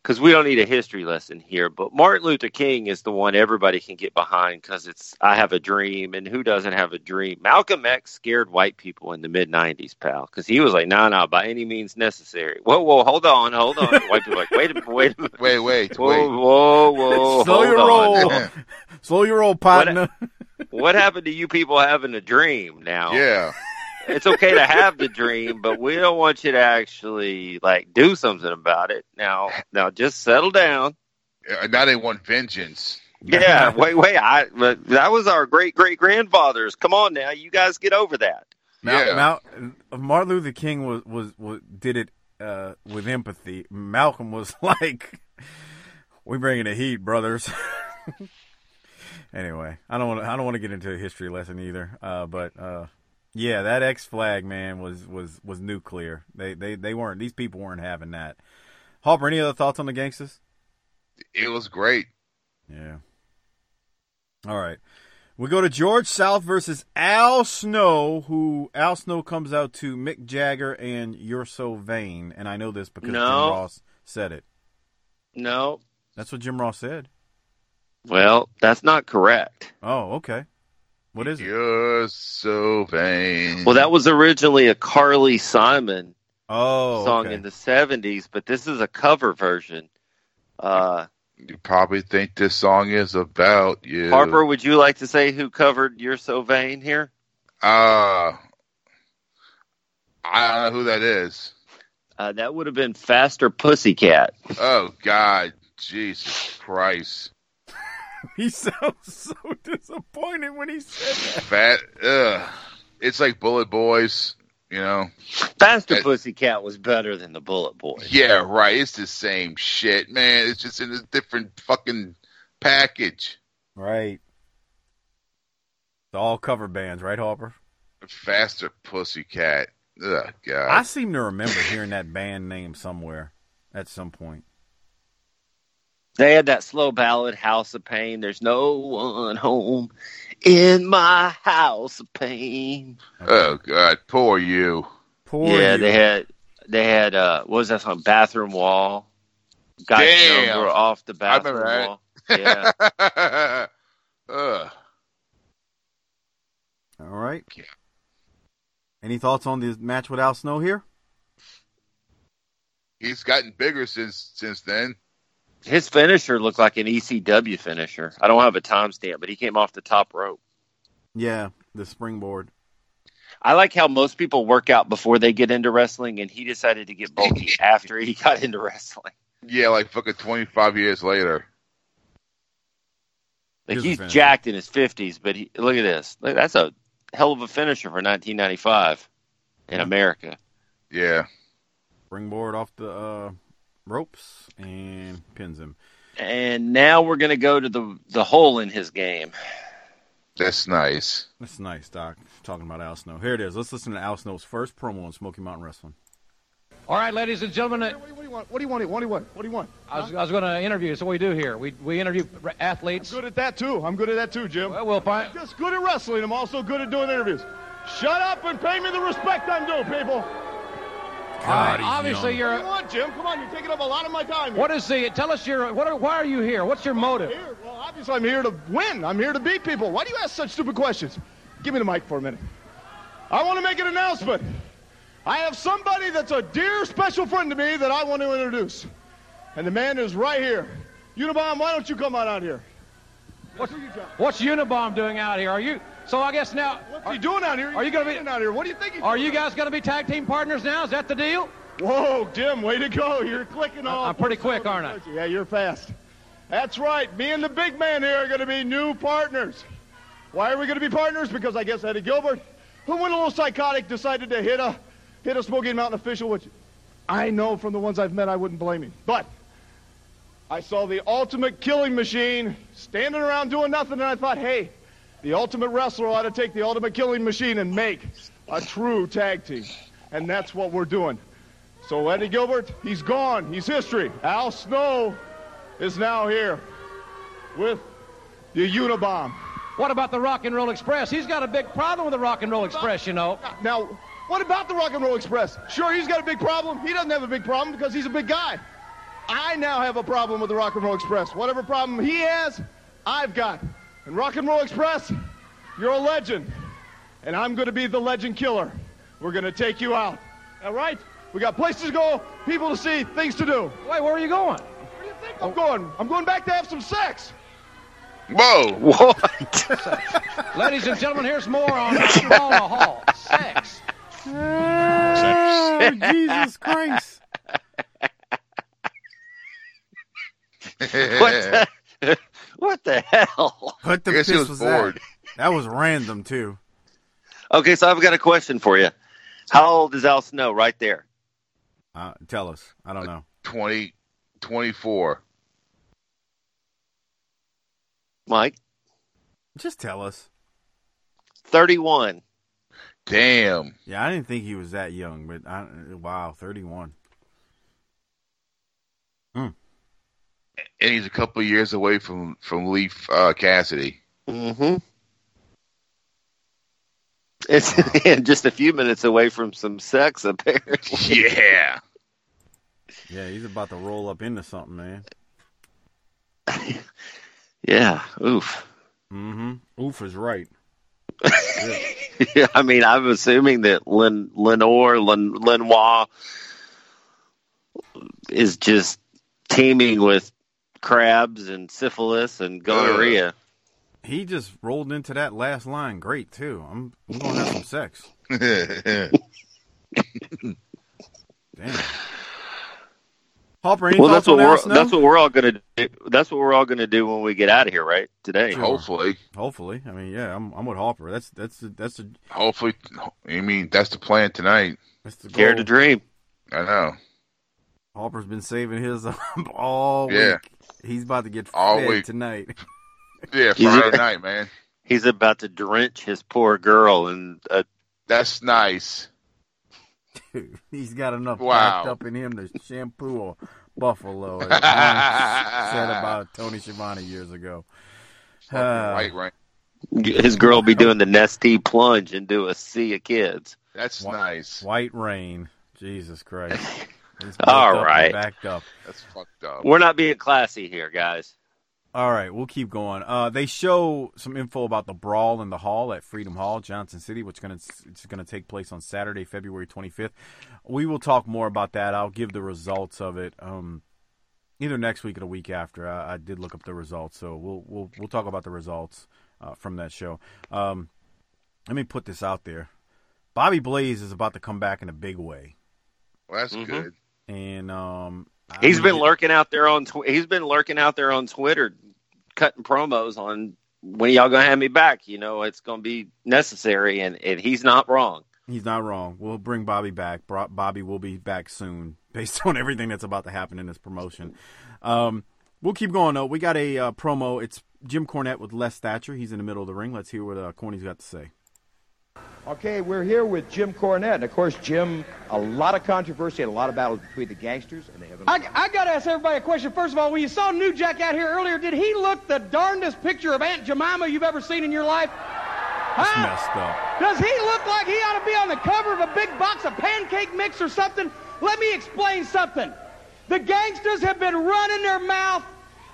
because we don't need a history lesson here, but Martin Luther King is the one everybody can get behind because it's, I have a dream, and who doesn't have a dream? Malcolm X scared white people in the mid nineties, pal, because he was like, no, nah, no, nah, by any means necessary. Whoa, whoa, hold on, hold on. White people are like, wait a minute, wait a minute. Wait, wait, whoa, wait. Whoa, whoa, whoa. Slow your roll. Slow your roll, partner. What I, What happened to you people having a dream now? Yeah. It's okay to have the dream, but we don't want you to actually, like, do something about it. Now, now just settle down. Uh, now they want vengeance. Yeah, wait, wait. I, that was our great-great-grandfathers. Come on now. You guys get over that. Now, yeah. now Martin Luther King was, was, was did it uh, with empathy. Malcolm was like, we bringing the heat, brothers. Anyway, I don't want to I don't want to get into a history lesson either. Uh, but uh, yeah, that X flag, man, was was was nuclear. They they they weren't these people weren't having that. Harper, any other thoughts on the Gangsters? It was great. Yeah. All right. We go to George South versus Al Snow, who Al Snow comes out to Mick Jagger and You're So Vain. And I know this because no. Jim Ross said it. No. That's what Jim Ross said. Well, that's not correct. Oh, okay. What is it? You're So Vain. Well, that was originally a Carly Simon oh, song okay. in the seventies, but this is a cover version. Uh You probably think this song is about you. Harper, would you like to say who covered You're So Vain here? Uh, I don't know who that is. Uh, that would have been Faster Pussycat. Oh, God. Jesus Christ. He sounds so disappointed when he said that. Fat, ugh. It's like Bullet Boys, you know. Faster that, Pussycat was better than the Bullet Boys. Yeah, right. It's the same shit, man. It's just in a different fucking package. Right. It's all cover bands, right, Harper? Faster Pussycat. Ugh, God. I seem to remember hearing that band name somewhere at some point. They had that slow ballad, House of Pain. There's no one home in my house of pain. Oh, God. Poor you. Poor yeah, you. they had, they had uh, what was that song? Bathroom Wall. Got Damn. Your number off the bathroom wall. Yeah. Ugh. All right. Any thoughts on this match with Al Snow here? He's gotten bigger since since then. His finisher looked like an E C W finisher. I don't have a timestamp, but he came off the top rope. Yeah, the springboard. I like how most people work out before they get into wrestling, and he decided to get bulky after he got into wrestling. Yeah, like fucking twenty-five years later. Like he's jacked in his fifties, but he, look at this. Look, that's a hell of a finisher for nineteen ninety-five in yeah. America. Yeah. Springboard off the... Uh... ropes and pins him. And now we're going to go to the the hole in his game. That's nice. That's nice, Doc. Talking about Al Snow. Here it is. Let's listen to Al Snow's first promo on Smoky Mountain Wrestling. All right, ladies and gentlemen. What do you want? What do you want? What do you want? What do you want? I was, I was going to interview. That's what we do here. We we interview athletes. I'm good at that, too. I'm good at that, too, Jim. Well, we'll find... I'm just good at wrestling. I'm also good at doing interviews. Shut up and pay me the respect I'm due, people. God, uh, obviously, young. You're. Come on, Jim. Come on. You're taking up a lot of my time. Here. What is the? Tell us your. What? Are, why are you here? What's your motive? Here. Well, obviously, I'm here to win. I'm here to beat people. Why do you ask such stupid questions? Give me the mic for a minute. I want to make an announcement. I have somebody that's a dear, special friend to me that I want to introduce, and the man is right here. Unabomb, why don't you come on out here? What's, what's Unabomb doing out here? Are you? So I guess now, what's are, he doing out here? Are you going to be out here? What do you think? Are you guys going to be tag team partners now? Is that the deal? Whoa, Jim, way to go! You're clicking off. I'm pretty quick, aren't I? Yeah, you're fast. That's right. Me and the big man here are going to be new partners. Why are we going to be partners? Because I guess Eddie Gilbert, who went a little psychotic, decided to hit a hit a Smoky Mountain official, which I know from the ones I've met, I wouldn't blame him. But I saw the Ultimate Killing Machine standing around doing nothing, and I thought, hey. The Ultimate Wrestler ought to take the Ultimate Killing Machine and make a true tag team. And that's what we're doing. So Eddie Gilbert, he's gone. He's history. Al Snow is now here with the Unabomb. What about the Rock and Roll Express? He's got a big problem with the Rock and Roll Express, you know. Now, what about the Rock and Roll Express? Sure, he's got a big problem. He doesn't have a big problem because he's a big guy. I now have a problem with the Rock and Roll Express. Whatever problem he has, I've got. And Rock and Roll Express, you're a legend. And I'm going to be the legend killer. We're going to take you out. All right? We got places to go, people to see, things to do. Wait, where are you going? Where do you think oh. I'm going? I'm going back to have some sex. Whoa! What? Ladies and gentlemen, here's more on alcohol, sex. Oh, Jesus Christ! What the? What the hell? What the piss was, was that? That was random too. Okay, so I've got a question for you. How old is Al Snow right there? Uh, tell us. I don't know. Twenty, twenty-four. Mike? Just tell us. thirty-one. Damn. Yeah, I didn't think he was that young, but I, wow, thirty-one. Hmm. And he's a couple of years away from, from Leaf uh, Cassidy. Mm-hmm. It's and just a few minutes away from some sex, apparently. Yeah. Yeah, he's about to roll up into something, man. Yeah, oof. Mm-hmm. Oof is right. Yeah. Yeah, I mean, I'm assuming that Len, Lenoir, Len, Lenoir is just teeming with crabs and syphilis and gonorrhea. Uh. He just rolled into that last line great, too. I'm, I'm going to have some sex. Damn. Hopper, any well, that's what, we're, that's what we're all going to do. That's what we're all going to do when we get out of here, right? Today. Sure. Hopefully. Hopefully. I mean, yeah, I'm, I'm with Hopper. That's that's that's a, hopefully. I mean, that's the plan tonight. That's the goal. Dare to dream. I know. Hopper's been saving his up all week. Yeah. He's about to get all fed week. Tonight. Yeah, Friday a, night, man. He's about to drench his poor girl, and uh, that's nice. Dude, he's got enough wow. packed up in him to shampoo a buffalo. As said about Tony Schiavone years ago. Uh, right, right. His girl will be doing the nesty plunge and do a sea of kids. That's Wh- nice. White rain, Jesus Christ. All right, backed up. That's fucked up. We're not being classy here, guys. All right, we'll keep going. Uh, they show some info about the brawl in the hall at Freedom Hall, Johnson City, which gonna, it's going to take place on Saturday, February twenty-fifth. We will talk more about that. I'll give the results of it um, either next week or the week after. I, I did look up the results, so we'll we'll we'll talk about the results uh, from that show. Um, let me put this out there. Bobby Blaze is about to come back in a big way. Well, that's mm-hmm. good. And um. I he's mean, been lurking out there on tw- he's been lurking out there on Twitter, cutting promos on when y'all gonna have me back. You know it's gonna be necessary, and, and he's not wrong. He's not wrong. We'll bring Bobby back. Bobby will be back soon, based on everything that's about to happen in this promotion. Um, we'll keep going though. We got a uh, promo. It's Jim Cornette with Les Thatcher. He's in the middle of the ring. Let's hear what uh, Corny's got to say. Okay, we're here with Jim Cornette. And, of course, Jim, a lot of controversy and a lot of battles between the Gangsters and the Heavenly Bodies. I, I got to ask everybody a question. First of all, when you saw New Jack out here earlier, did he look the darndest picture of Aunt Jemima you've ever seen in your life? That's huh? messed up. Does he look like he ought to be on the cover of a big box of pancake mix or something? Let me explain something. The Gangsters have been running their mouth.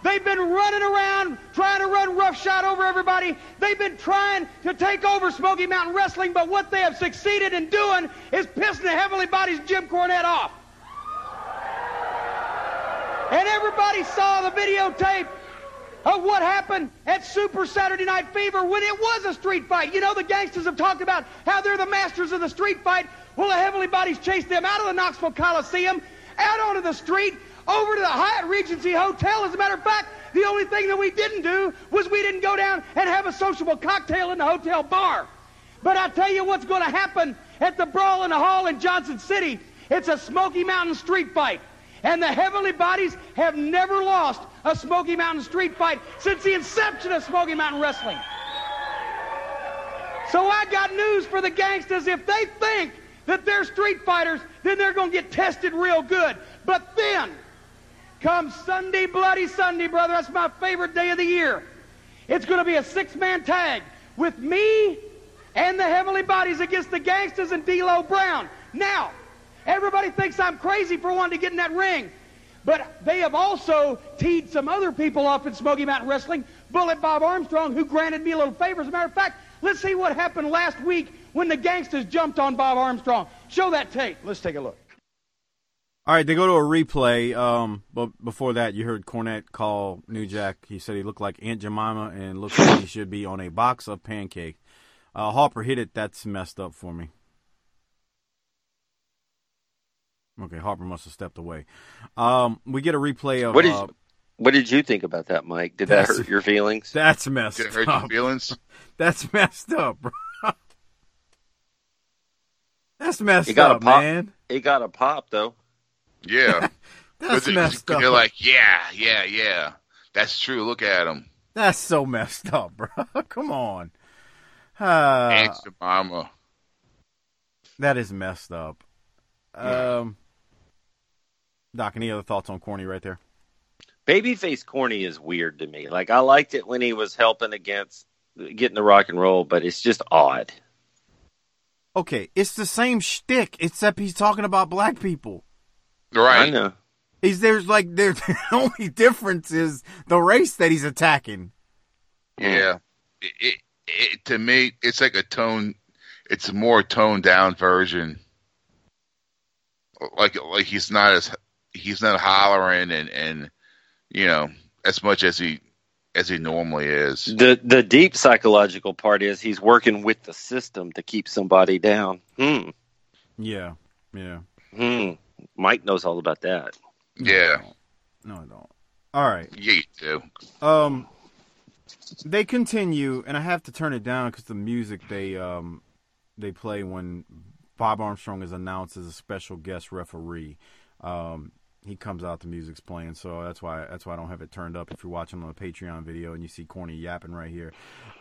They've been running around, trying to run roughshod over everybody. They've been trying to take over Smoky Mountain Wrestling, but what they have succeeded in doing is pissing the Heavenly Bodies' Jim Cornette off. And everybody saw the videotape of what happened at Super Saturday Night Fever when it was a street fight. You know, the Gangsters have talked about how they're the masters of the street fight. Well, the Heavenly Bodies chased them out of the Knoxville Coliseum, out onto the street, over to the Hyatt Regency Hotel. As a matter of fact, the only thing that we didn't do was we didn't go down and have a sociable cocktail in the hotel bar. But I tell you what's going to happen at the Brawl in the Hall in Johnson City. It's a Smoky Mountain street fight. And the Heavenly Bodies have never lost a Smoky Mountain street fight since the inception of Smoky Mountain Wrestling. So I got news for the Gangsters. If they think that they're street fighters, then they're going to get tested real good. But then come Sunday Bloody Sunday, brother. That's my favorite day of the year. It's going to be a six-man tag with me and the Heavenly Bodies against the Gangsters and D-Lo Brown. Now, everybody thinks I'm crazy for wanting to get in that ring, but they have also teed some other people up in Smoky Mountain Wrestling. Bullet Bob Armstrong, who granted me a little favor. As a matter of fact, let's see what happened last week when the Gangsters jumped on Bob Armstrong. Show that tape. Let's take a look. All right, they go to a replay, um, but before that, you heard Cornette call New Jack. He said he looked like Aunt Jemima and looked like he should be on a box of pancakes. Uh, Hopper hit it. That's messed up for me. Okay, Hopper must have stepped away. Um, we get a replay of... What did, uh, what did you think about that, Mike? Did that hurt your feelings? That's messed up. Did it hurt your feelings? That's messed up, bro. That's messed up, man. It got a pop, though. Yeah. That's messed up. You're like, yeah, yeah, yeah. That's true. Look at him. That's so messed up, bro. Come on. Uh, Answer, mama. That is messed up. Yeah. Um, Doc, any other thoughts on Corny right there? Babyface Corny is weird to me. Like, I liked it when he was helping against getting the rock and roll, but it's just odd. Okay, it's the same shtick, except he's talking about black people. Right. I know. He's, there's like, there's, the only difference is the race that he's attacking. Yeah. It, it, it, to me, it's like a tone, it's a more toned down version. Like, like he's not as, he's not hollering and, and, you know, as much as he, as he normally is. The the deep psychological part is he's working with the system to keep somebody down. Hmm. Yeah. Yeah. Hmm. Mike knows all about that. Yeah. No, I don't. All right. Yeah, you do. Um, they continue, and I have to turn it down because the music they um they play when Bob Armstrong is announced as a special guest referee. Um. He comes out, the music's playing, so that's why that's why I don't have it turned up. If you're watching on the Patreon video and you see Corny yapping right here,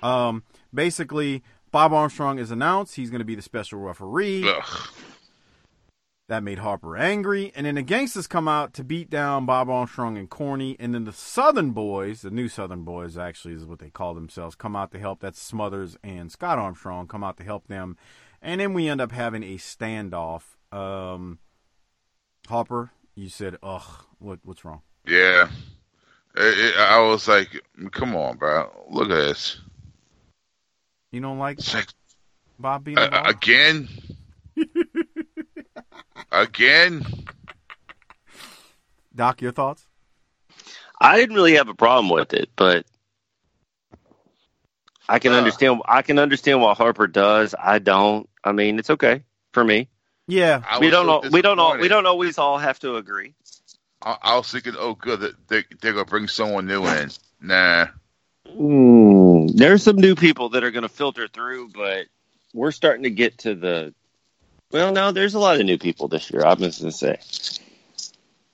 um, basically Bob Armstrong is announced. He's going to be the special referee. Ugh. That made Harper angry, and then the Gangsters come out to beat down Bob Armstrong and Corny, and then the Southern Boys, the new Southern Boys actually is what they call themselves, come out to help. That's Smothers and Scott Armstrong come out to help them, and then we end up having a standoff. Um, Harper. You said, ugh, what, what's wrong? Yeah. It, it, I was like, come on, bro. Look at this. You don't like, like Bob being uh, again? Again? Doc, your thoughts? I didn't really have a problem with it, but I can uh, understand I can understand what Harper does. I don't. I mean, it's okay for me. Yeah, we don't, all, we don't all, we don't always all have to agree. I, I was thinking, oh, good, they, they're going to bring someone new in. Nah. Ooh, there's some new people that are going to filter through, but we're starting to get to the... Well, no, there's a lot of new people this year, I was going to say.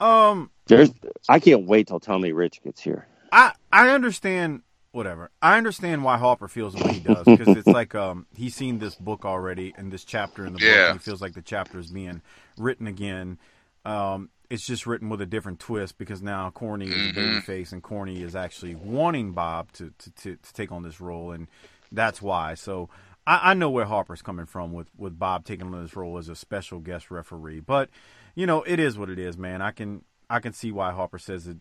Um, there's. I can't wait till Tommy Rich gets here. I, I understand... Whatever. I understand why Hopper feels the way he does, because it's like um, he's seen this book already and this chapter in the book, yeah. And he feels like the chapter is being written again. Um, it's just written with a different twist, because now Corny is mm-hmm. a babyface, and Corny is actually wanting Bob to, to, to, to take on this role, and that's why. So I, I know where Harper's coming from with, with Bob taking on this role as a special guest referee. But, you know, it is what it is, man. I can I can see why Hopper says it,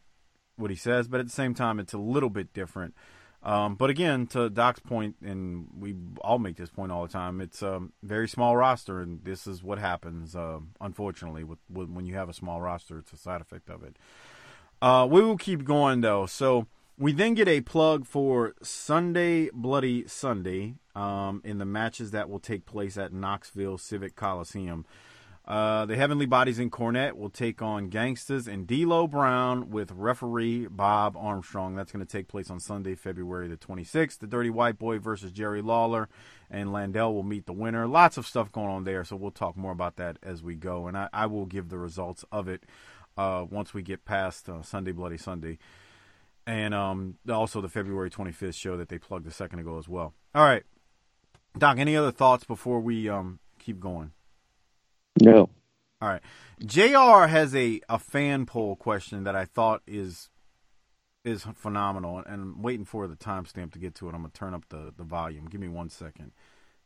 what he says, but at the same time, it's a little bit different. Um, but again, to Doc's point, and we all make this point all the time, it's a very small roster, and this is what happens, uh, unfortunately, with, with, when you have a small roster. It's a side effect of it. Uh, we will keep going, though. So we then get a plug for Sunday Bloody Sunday um, in the matches that will take place at Knoxville Civic Coliseum. Uh, the Heavenly Bodies in Cornette will take on Gangsters and D'Lo Brown with referee Bob Armstrong. That's going to take place on Sunday, February the twenty-sixth. The Dirty White Boy versus Jerry Lawler, and Landel will meet the winner. Lots of stuff going on there, so we'll talk more about that as we go. And I, I will give the results of it uh, once we get past uh, Sunday Bloody Sunday. And um, also the February twenty-fifth show that they plugged a second ago as well. All right. Doc, any other thoughts before we um, keep going? No. All right. J R has a, a fan poll question that I thought is is phenomenal, and I'm waiting for the timestamp to get to it. I'm going to turn up the, the volume. Give me one second.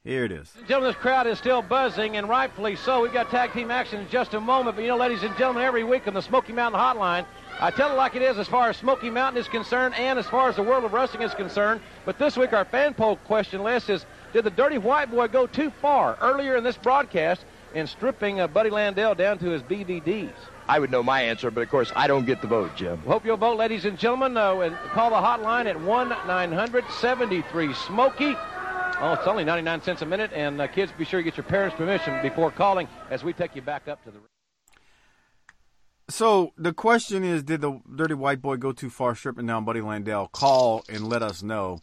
Here it is. Ladies and gentlemen, this crowd is still buzzing, and rightfully so. We've got tag team action in just a moment, but, you know, ladies and gentlemen, every week on the Smoky Mountain Hotline, I tell it like it is as far as Smoky Mountain is concerned and as far as the world of wrestling is concerned, but this week our fan poll question list is, did the Dirty White Boy go too far? Earlier in this broadcast, in stripping uh, Buddy Landel down to his B V Ds? I would know my answer, but of course I don't get the vote, Jim. Hope you'll vote, ladies and gentlemen. Uh, and call the hotline at one nine hundred seventy-three Smokey. Oh, it's only ninety-nine cents a minute, and uh, kids, be sure you get your parents' permission before calling as we take you back up to the... So the question is, did the Dirty White Boy go too far stripping down Buddy Landel? Call and let us know.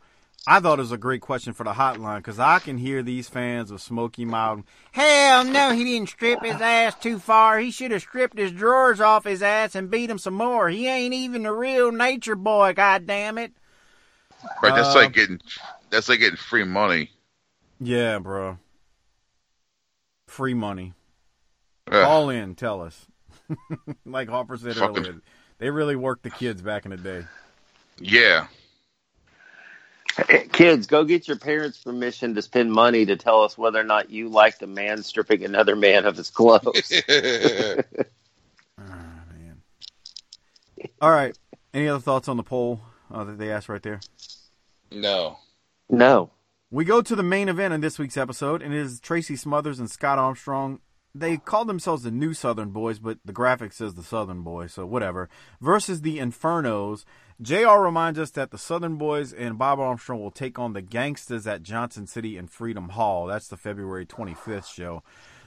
I thought it was a great question for the hotline because I can hear these fans of Smoky Mountain. Hell no, he didn't strip his ass too far. He should have stripped his drawers off his ass and beat him some more. He ain't even the real Nature Boy, goddammit. Right, that's um, like getting that's like getting free money. Yeah, bro. Free money. Uh. Call in, tell us. Like Hopper said Fucking. earlier, they really worked the kids back in the day. Yeah. Kids, go get your parents' permission to spend money to tell us whether or not you like the man stripping another man of his clothes. Oh, man. All right. Any other thoughts on the poll uh, that they asked right there? No. No. We go to the main event in this week's episode, and it is Tracy Smothers and Scott Armstrong. They call themselves the New Southern Boys, but the graphic says the Southern Boys, so whatever. Versus the Infernos. J R reminds us that the Southern Boys and Bob Armstrong will take on the Gangsters at Johnson City and Freedom Hall. That's the February twenty-fifth show.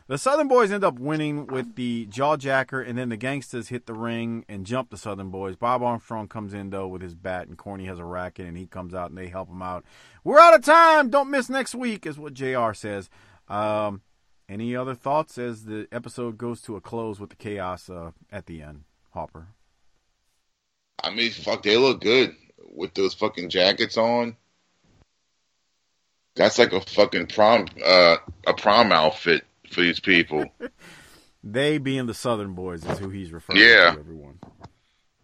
The Southern Boys end up winning with the Jawjacker, and then the Gangsters hit the ring and jump the Southern Boys. Bob Armstrong comes in, though, with his bat, and Corny has a racket, and he comes out, and they help him out. We're out of time. Don't miss next week, is what J R says. Um... Any other thoughts as the episode goes to a close with the chaos uh, at the end, Hopper? I mean, fuck, they look good with those fucking jackets on. That's like a fucking prom, uh, a prom outfit for these people. They being the Southern Boys is who he's referring yeah. to. Everyone.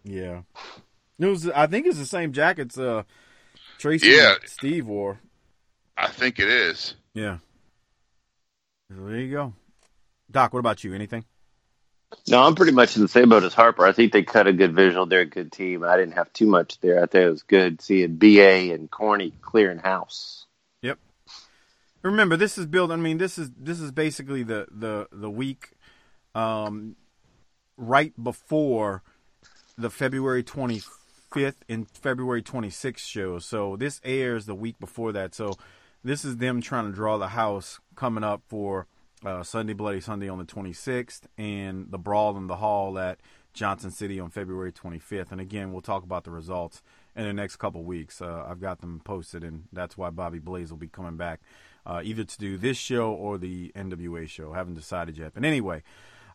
Yeah. It was. I think it's the same jackets uh, Tracy yeah. and Steve wore. I think it is. Yeah. So there you go. Doc, what about you? Anything? No, I'm pretty much in the same boat as Harper. I think they cut a good visual. They're a good team. I didn't have too much there. I thought it was good seeing B A and Corny clearing house. Yep. Remember, this is built. I mean, this is this is basically the the the week, um, right before the February twenty-fifth and February twenty-sixth show. So this airs the week before that. So this is them trying to draw the house coming up for uh, Sunday Bloody Sunday on the twenty-sixth and the Brawl in the Hall at Johnson City on February twenty-fifth. And again, we'll talk about the results in the next couple weeks. Uh, I've got them posted, and that's why Bobby Blaze will be coming back uh, either to do this show or the N W A show. I haven't decided yet. But anyway,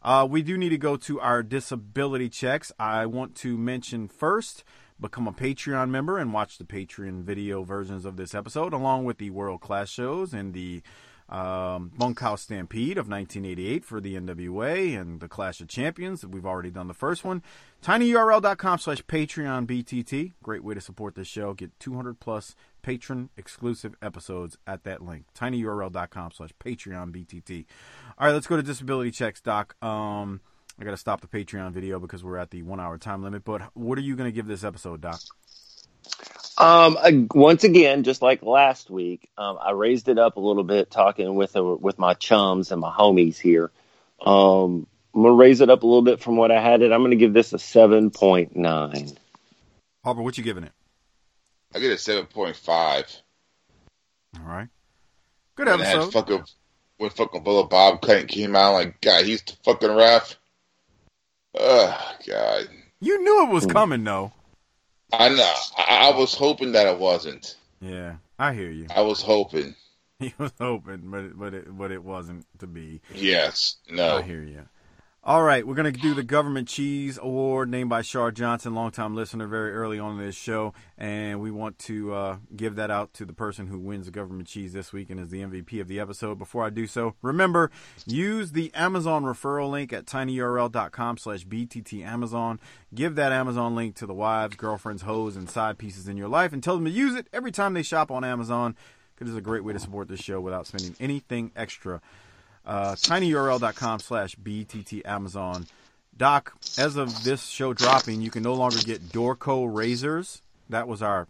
uh, we do need to go to our disability checks. I want to mention first, become a Patreon member and watch the Patreon video versions of this episode, along with the world-class shows and the um, Bunkhouse Stampede of nineteen eighty-eight for the N W A and the Clash of Champions. We've already done the first one. tinyurl.com slash PatreonBTT. Great way to support this show. Get two hundred plus patron-exclusive episodes at that link. tinyurl.com slash PatreonBTT. All right, let's go to disability checks, Doc. Um... I got to stop the Patreon video because we're at the one-hour time limit. But what are you going to give this episode, Doc? Um, I, once again, just like last week, um, I raised it up a little bit talking with uh, with my chums and my homies here. Um, I'm going to raise it up a little bit from what I had it. I'm going to give this a seven point nine. Harper, what you giving it? I get a seven point five. All right. Good when episode. Fucking, when fucking Bullet Bob came out, like, God, he's the fucking ref. Oh, God. You knew it was coming, though. I know. I, I was hoping that it wasn't. Yeah, I hear you. I was hoping. He was hoping, but it, but it, but it wasn't to be. Yes, no. I hear you. All right, we're going to do the Government Cheese Award, named by Shar Johnson, longtime listener, very early on in this show. And we want to uh, give that out to the person who wins the Government Cheese this week and is the M V P of the episode. Before I do so, remember, use the Amazon referral link at tinyurl.com slash bttamazon. Give that Amazon link to the wives, girlfriends, hoes, and side pieces in your life and tell them to use it every time they shop on Amazon, because it's a great way to support this show without spending anything extra. Uh, tinyurl.com slash bttamazon. Doc, as of this show dropping, you can no longer get Dorco razors. That was our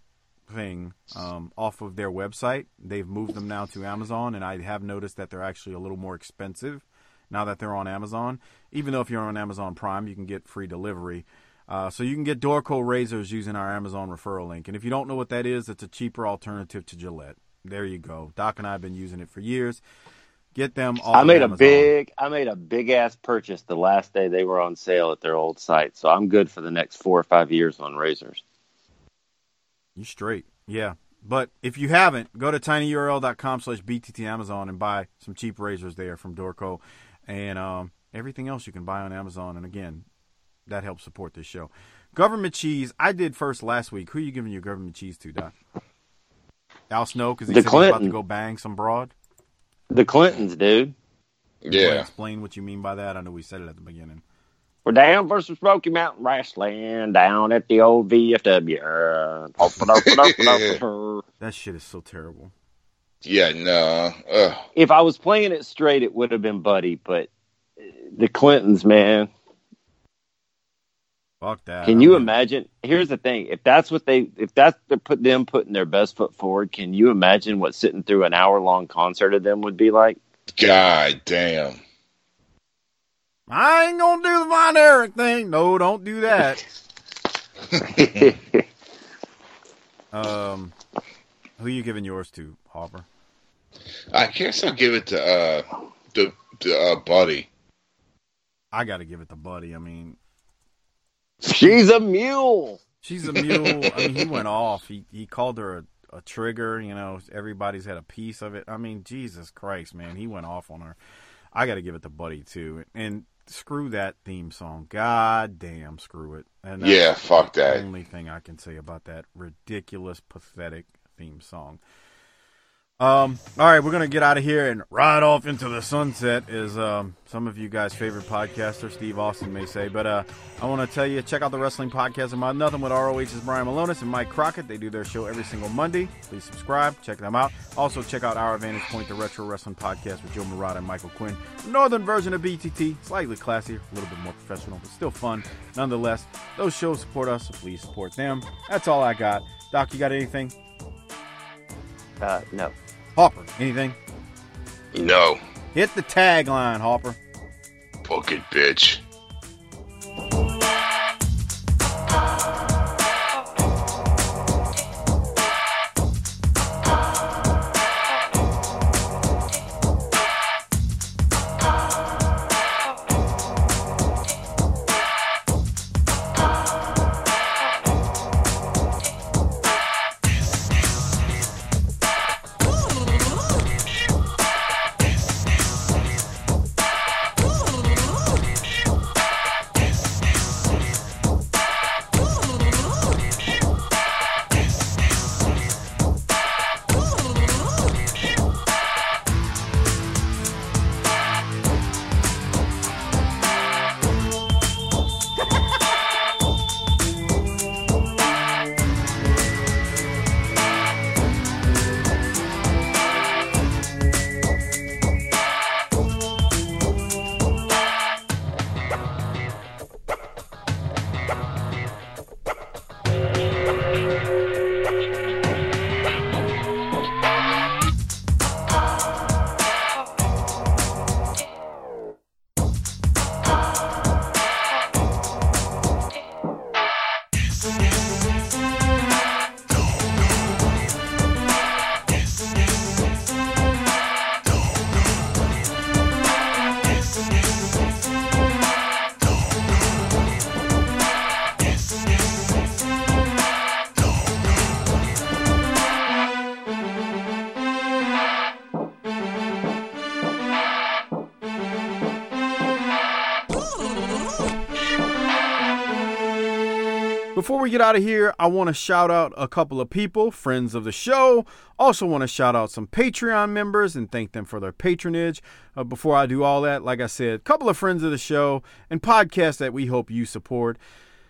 thing um, off of their website. They've moved them now to Amazon, and I have noticed that they're actually a little more expensive now that they're on Amazon. Even though if you're on Amazon Prime, you can get free delivery. Uh, so you can get Dorco razors using our Amazon referral link. And if you don't know what that is, it's a cheaper alternative to Gillette. There you go. Doc and I have been using it for years. Get them all. I made a big, I made a big ass purchase the last day they were on sale at their old site. So I'm good for the next four or five years on razors. You straight. Yeah. But if you haven't, go to tinyurl dot com slash B T T Amazon and buy some cheap razors there from Dorco. And um, everything else you can buy on Amazon. And again, that helps support this show. Government cheese. I did first last week. Who are you giving your government cheese to, Doc? Al Snow, because he's about to go bang some broad? The Clintons, dude. Yeah. Explain what you mean by that. I know we said it at the beginning. We're down for some Smoky Mountain Wrestling down at the old V F W. That shit is so terrible. Yeah, no. Nah. If I was playing it straight, it would have been Buddy, but the Clintons, man. Fuck that. Can you imagine? Here's the thing. If that's what they, if that's the, put them putting their best foot forward, can you imagine what sitting through an hour long concert of them would be like? God damn. I ain't going to do the Von Erich thing. No, don't do that. um, Who are you giving yours to, Hopper? I guess I'll give it to, uh, to, to uh, Buddy. I got to give it to Buddy. I mean... She's a mule. She's a mule. I mean, he went off. He he called her a, a trigger. You know, everybody's had a piece of it. I mean, Jesus Christ, man. He went off on her. I got to give it to Buddy, too. And screw that theme song. God damn, screw it. And that's yeah, fuck the that. The only thing I can say about that ridiculous, pathetic theme song. Um. All right, we're going to get out of here and ride off into the sunset, as um, some of you guys' favorite podcaster, Steve Austin, may say. But uh, I want to tell you, check out the Wrestling Podcast and My Nothing with R O H's Brian Malonis and Mike Crockett. They do their show every single Monday. Please subscribe. Check them out. Also, check out Our Vantage Point, the Retro Wrestling Podcast with Joe Murata and Michael Quinn. The northern version of B T T, slightly classier, a little bit more professional, but still fun. Nonetheless, those shows support us, so please support them. That's all I got. Doc, you got anything? Uh, no. Hopper, anything? No. Hit the tagline, Hopper. Fuck it, bitch. Before we get out of here, I want to shout out a couple of people, friends of the show. Also want to shout out some Patreon members and thank them for their patronage. Uh, before I do all that, like I said, a couple of friends of the show and podcasts that we hope you support.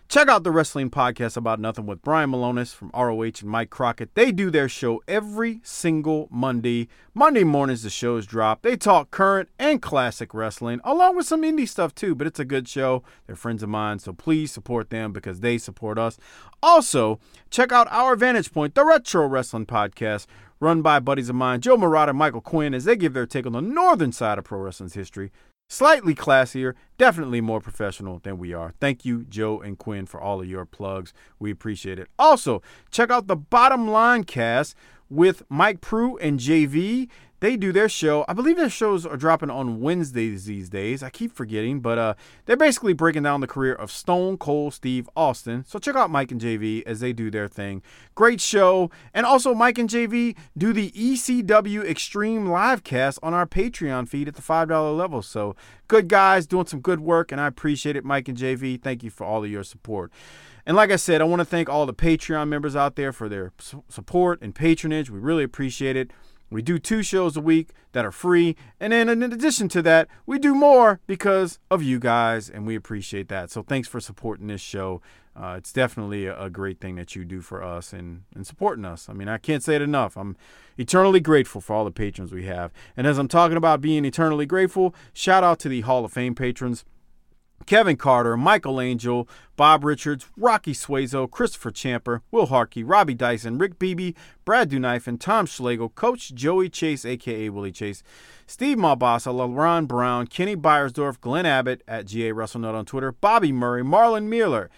Check out the Wrestling Podcast About Nothing with Brian Malonis from R O H and Mike Crockett. They do their show every single Monday. Monday mornings the shows drop. They talk current and classic wrestling, along with some indie stuff too, but it's a good show. They're friends of mine, so please support them because they support us. Also, check out Our Vantage Point, the Retro Wrestling Podcast, run by buddies of mine, Joe Murata and Michael Quinn, as they give their take on the northern side of pro wrestling's history. Slightly classier, definitely more professional than we are. Thank you, Joe and Quinn, for all of your plugs. We appreciate it. Also, check out the Bottom Line Cast with Mike Prue and J V. They do their show. I believe their shows are dropping on Wednesdays these days. I keep forgetting, but uh, they're basically breaking down the career of Stone Cold Steve Austin. So check out Mike and J V as they do their thing. Great show. And also, Mike and J V do the E C W Extreme Livecast on our Patreon feed at the five dollar level. So good guys doing some good work, and I appreciate it, Mike and J V. Thank you for all of your support. And like I said, I want to thank all the Patreon members out there for their support and patronage. We really appreciate it. We do two shows a week that are free. And then in addition to that, we do more because of you guys, and we appreciate that. So thanks for supporting this show. Uh, it's definitely a, a great thing that you do for us and, and supporting us. I mean, I can't say it enough. I'm eternally grateful for all the patrons we have. And as I'm talking about being eternally grateful, shout out to the Hall of Fame patrons. Kevin Carter, Michael Angel, Bob Richards, Rocky Suazo, Christopher Champer, Will Harkey, Robbie Dyson, Rick Beebe, Brad Duknife, and Tom Schlegel, Coach Joey Chase, a k a. Willie Chase, Steve Malbasa, LaRon Brown, Kenny Beiersdorf, Glenn Abbott, at G A WrestleNut on Twitter, Bobby Murray, Marlon Mueller,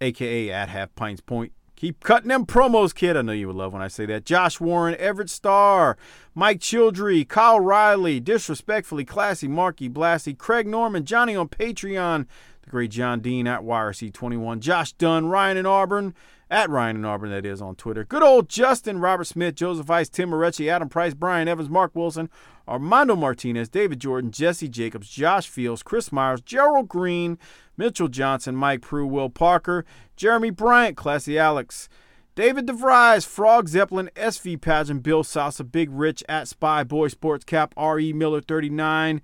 a k a at Half Pints Point. Keep cutting them promos, kid. I know you would love when I say that. Josh Warren, Everett Starr, Mike Childry, Kyle Riley, Disrespectfully Classy, Marky Blassie, Craig Norman, Johnny on Patreon, the great John Dean at Y R C twenty-one, Josh Dunn, Ryan in Auburn, at Ryan in Auburn, that is, on Twitter. Good old Justin, Robert Smith, Joseph Ice, Tim Morecci, Adam Price, Brian Evans, Mark Wilson, Armando Martinez, David Jordan, Jesse Jacobs, Josh Fields, Chris Myers, Gerald Green, Mitchell Johnson, Mike Prue, Will Parker, Jeremy Bryant, Classy Alex, David DeVries, Frog Zeppelin, S V Pageant, Bill Salsa, Big Rich, at Spy Boy Sports Cap, R E Miller thirty-nine,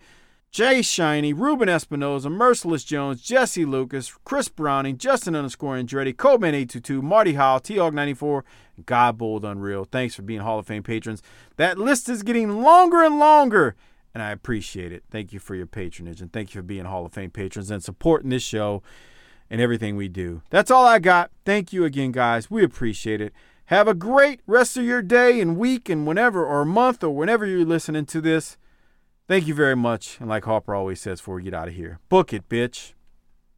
Jay Shiny, Ruben Espinoza, Merciless Jones, Jesse Lucas, Chris Browning, Justin underscore Andretti, Coleman eight two two, Marty Howell, T O G ninety-four, Godbold Unreal. Thanks for being Hall of Fame patrons. That list is getting longer and longer, and I appreciate it. Thank you for your patronage, and thank you for being Hall of Fame patrons and supporting this show and everything we do. That's all I got. Thank you again, guys. We appreciate it. Have a great rest of your day and week and whenever or month or whenever you're listening to this. Thank you very much, and like Hopper always says before we get out of here, book it, bitch.